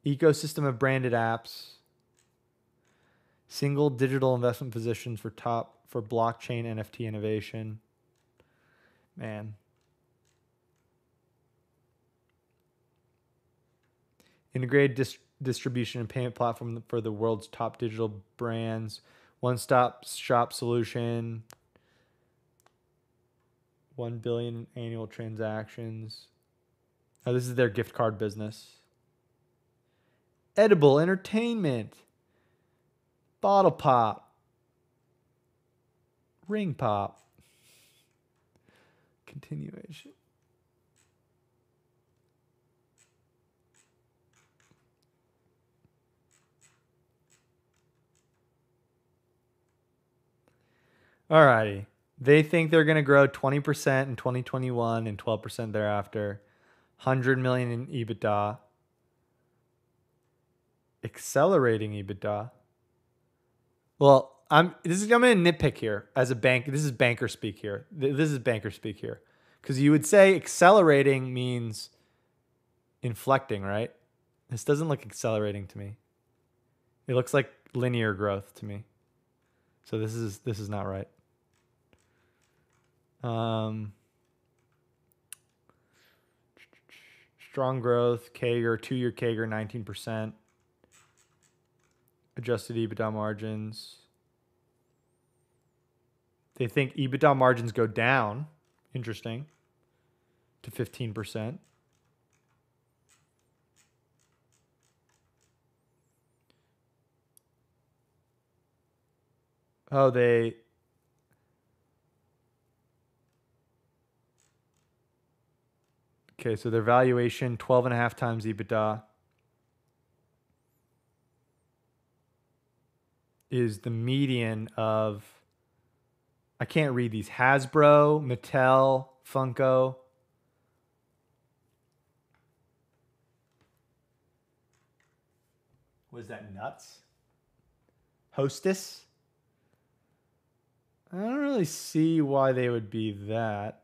Ecosystem of branded apps. Single digital investment positions for top for blockchain N F T innovation. Man. Integrated dis- distribution and payment platform for the world's top digital brands. One-stop shop solution. one billion annual transactions. Oh, this is their gift card business. Edible entertainment, bottle pop, ring pop, continuation. Alrighty, they think they're going to grow twenty percent in twenty twenty-one and twelve percent thereafter, one hundred million in EBITDA. Accelerating EBITDA. Well, I'm this is I'm gonna nitpick here as a bank. This is banker speak here. This is banker speak here, because you would say accelerating means inflecting, right? This doesn't look accelerating to me. It looks like linear growth to me. So this is this is not right. Um, strong growth, C A G R, two-year C A G R, nineteen percent. Adjusted EBITDA margins. They think EBITDA margins go down. Interesting. To fifteen percent. Oh, they... Okay, so their valuation, twelve and a half times EBITDA. Is the median of, I can't read these, Hasbro, Mattel, Funko. Was that nuts? Hostess? I don't really see why they would be that.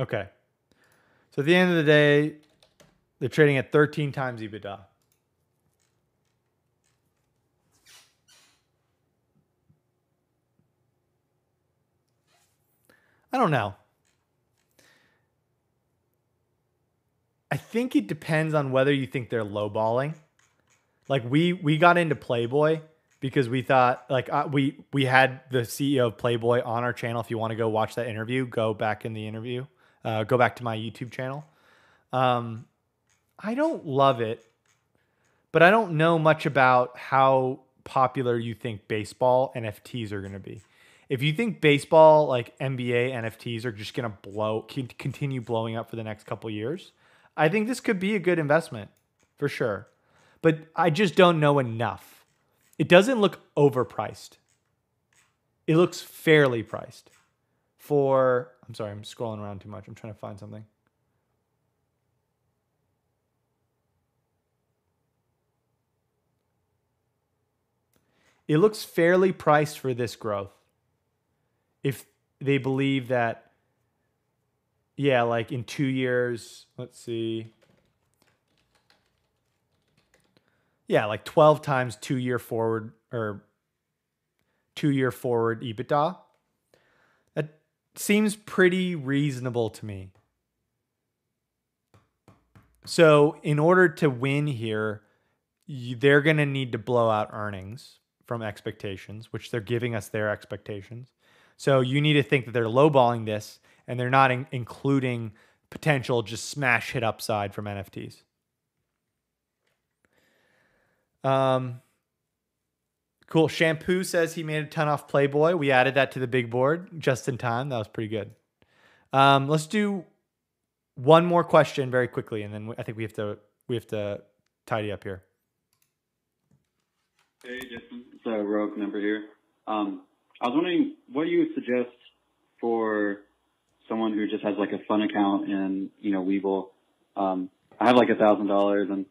Okay. So at the end of the day, they're trading at thirteen times EBITDA. I don't know. I think it depends on whether you think they're lowballing. Like we we got into Playboy because we thought, like, uh, we we had the C E O of Playboy on our channel. If you want to go watch that interview, go back in the interview. Uh, go back to my YouTube channel. Um, I don't love it, but I don't know much about how popular you think baseball N F Ts are going to be. If you think baseball, like N B A N F Ts, are just going to blow, continue blowing up for the next couple years, I think this could be a good investment for sure. But I just don't know enough. It doesn't look overpriced. It looks fairly priced for, I'm sorry, I'm scrolling around too much. I'm trying to find something. It looks fairly priced for this growth. If they believe that, yeah, like in two years, let's see. Yeah, like twelve times two-year forward or two-year forward EBITDA. That seems pretty reasonable to me. So in order to win here, you, they're going to need to blow out earnings from expectations, which they're giving us their expectations. So you need to think that they're lowballing this and they're not in including potential just smash hit upside from N F Ts. Um, cool. Shampoo says he made a ton off Playboy. We added that to the big board just in time. That was pretty good. Um, let's do one more question very quickly, and then I think we have to we have to tidy up here. Hey, Justin, it's a Roic number here. Um, I was wondering, what do you suggest for someone who just has like a fun account and, you know, Webull? Um, I have like a thousand dollars, and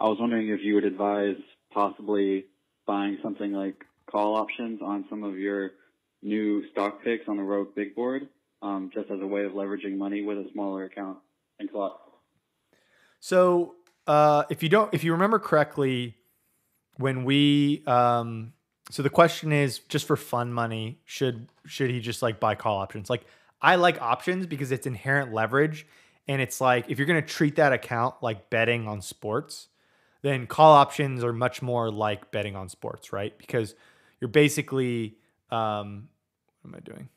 I was wondering if you would advise possibly buying something like call options on some of your new stock picks on the Roic Big Board, um, just as a way of leveraging money with a smaller account. Thanks a lot. So, uh, if you don't, if you remember correctly, when we, um, so the question is, just for fun money, should should he just like buy call options? Like, I like options because it's inherent leverage, and it's like, if you're going to treat that account like betting on sports, then call options are much more like betting on sports, right? Because you're basically, um, what am I doing?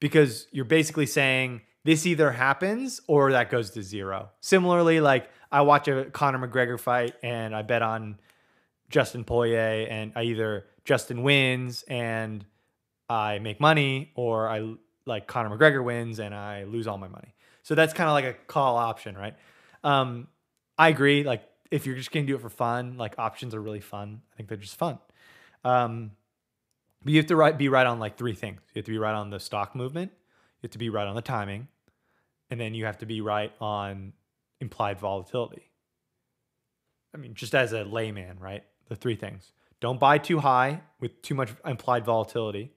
Because you're basically saying this either happens or that goes to zero. Similarly, like I watch a Conor McGregor fight and I bet on Justin Poirier, and I either Justin wins and I make money, or I like Conor McGregor wins and I lose all my money. So that's kind of like a call option, right? Um, I agree. Like, if you're just going to do it for fun, like options are really fun. I think they're just fun. Um, but you have to right, be right on like three things. You have to be right on the stock movement. You have to be right on the timing. And then you have to be right on implied volatility. I mean, just as a layman, right? The three things. Don't buy too high with too much implied volatility.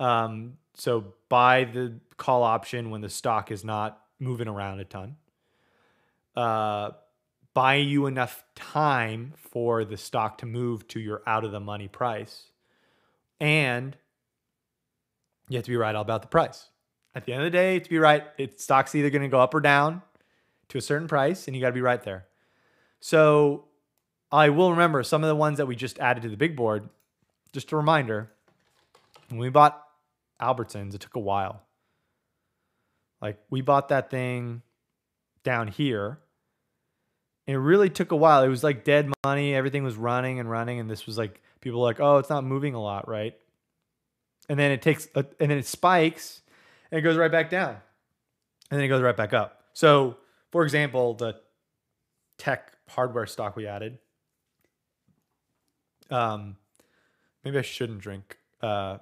Um, so buy the call option when the stock is not moving around a ton. Uh, buy you enough time for the stock to move to your out of the money price. And you have to be right about the price. At the end of the day, to be right, it stock's either going to go up or down to a certain price, and you got to be right there. So I will remember some of the ones that we just added to the big board. Just a reminder, when we bought Albertsons, it took a while. Like, we bought that thing down here. It really took a while. It was like dead money. Everything was running and running. And this was like, people were like, oh, it's not moving a lot, right? And then it takes, a, and then it spikes and it goes right back down. And then it goes right back up. So for example, the tech hardware stock we added, um, maybe I shouldn't drink uh,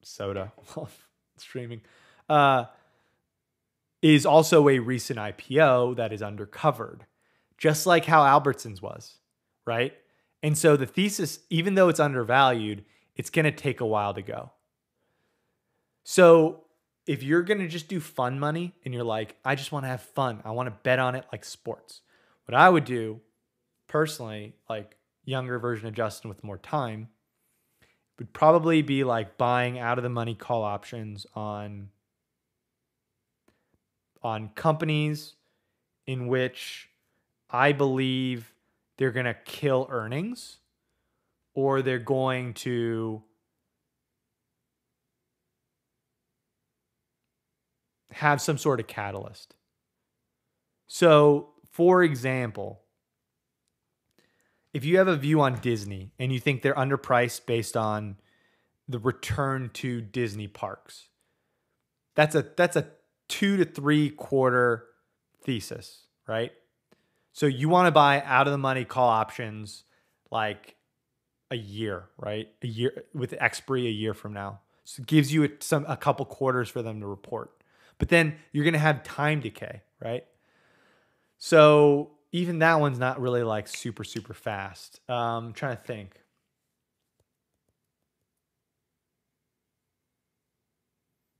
soda while streaming, uh, is also a recent I P O that is undercovered, just like how Albertsons was, right? And so the thesis, even though it's undervalued, it's going to take a while to go. So if you're going to just do fun money and you're like, I just want to have fun, I want to bet on it like sports, what I would do personally, like younger version of Justin with more time, would probably be like buying out of the money call options on, on companies in which I believe they're going to kill earnings or they're going to have some sort of catalyst. So, for example, if you have a view on Disney and you think they're underpriced based on the return to Disney parks, that's a that's a two to three quarter thesis, right? So you want to buy out of the money call options like a year, right? A year with expiry a year from now. So it gives you a, some a couple quarters for them to report. But then you're going to have time decay, right? So even that one's not really like super, super fast. Um, I'm trying to think.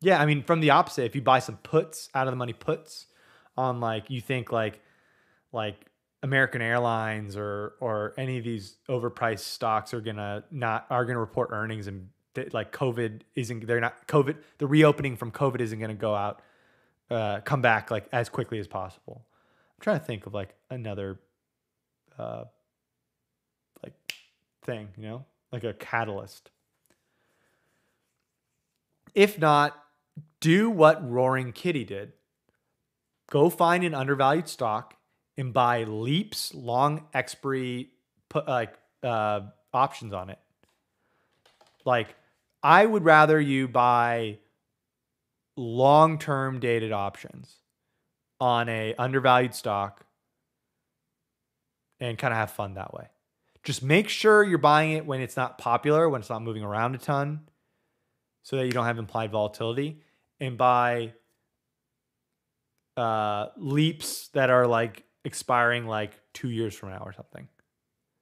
Yeah, I mean, from the opposite, if you buy some puts, out of the money puts on like, you think like, like American Airlines or, or any of these overpriced stocks are going to not, are going to report earnings and like COVID isn't, they're not COVID, the reopening from COVID isn't going to go out, uh, come back like as quickly as possible. I'm trying to think of like another, uh, like thing, you know, like a catalyst. If not, do what Roaring Kitty did. Go find an undervalued stock and buy leaps long expiry, like, uh, options on it. Like, I would rather you buy long-term dated options on a undervalued stock and kind of have fun that way. Just make sure you're buying it when it's not popular, when it's not moving around a ton, so that you don't have implied volatility, and buy uh, leaps that are like expiring like two years from now or something.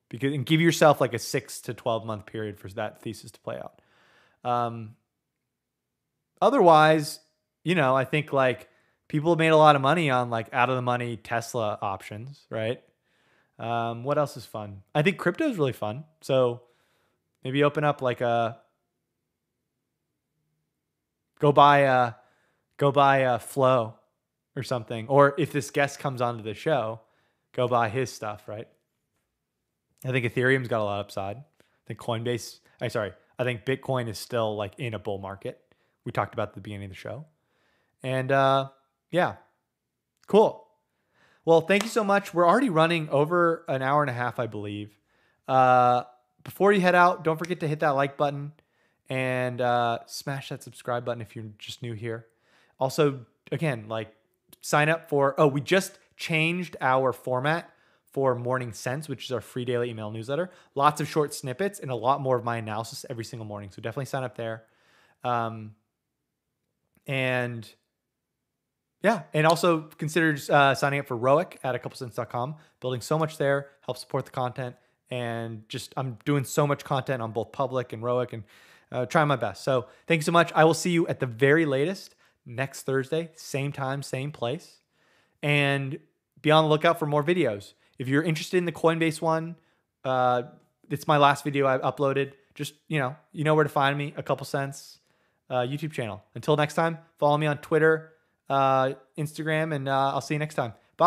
Because, and give yourself like a six to twelve month period for that thesis to play out. Um, otherwise, you know, I think like people have made a lot of money on like out of the money Tesla options, right? Um, what else is fun? I think crypto is really fun. So maybe open up like a, go buy a, go buy a Flow or something. Or if this guest comes onto the show, go buy his stuff, right? I think Ethereum's got a lot of upside. I think Coinbase, I sorry, I think Bitcoin is still like in a bull market. We talked about at the beginning of the show. And uh, yeah, cool. Well, thank you so much. We're already running over an hour and a half, I believe. Uh, before you head out, don't forget to hit that like button and uh, smash that subscribe button if you're just new here. Also, again, like sign up for, oh, we just changed our format for Morning Sense, which is our free daily email newsletter. Lots of short snippets and a lot more of my analysis every single morning. So definitely sign up there. Um, and yeah, and also consider uh, signing up for Roic at a couple cents dot com. Building so much there, help support the content. And just, I'm doing so much content on both public and Roic and uh, trying my best. So thank you so much. I will see you at the very latest next Thursday, same time, same place. And be on the lookout for more videos. If you're interested in the Coinbase one, uh, it's my last video I uploaded. Just, you know, you know where to find me, A Couple Cents uh, YouTube channel. Until next time, follow me on Twitter, uh, Instagram, and uh, I'll see you next time.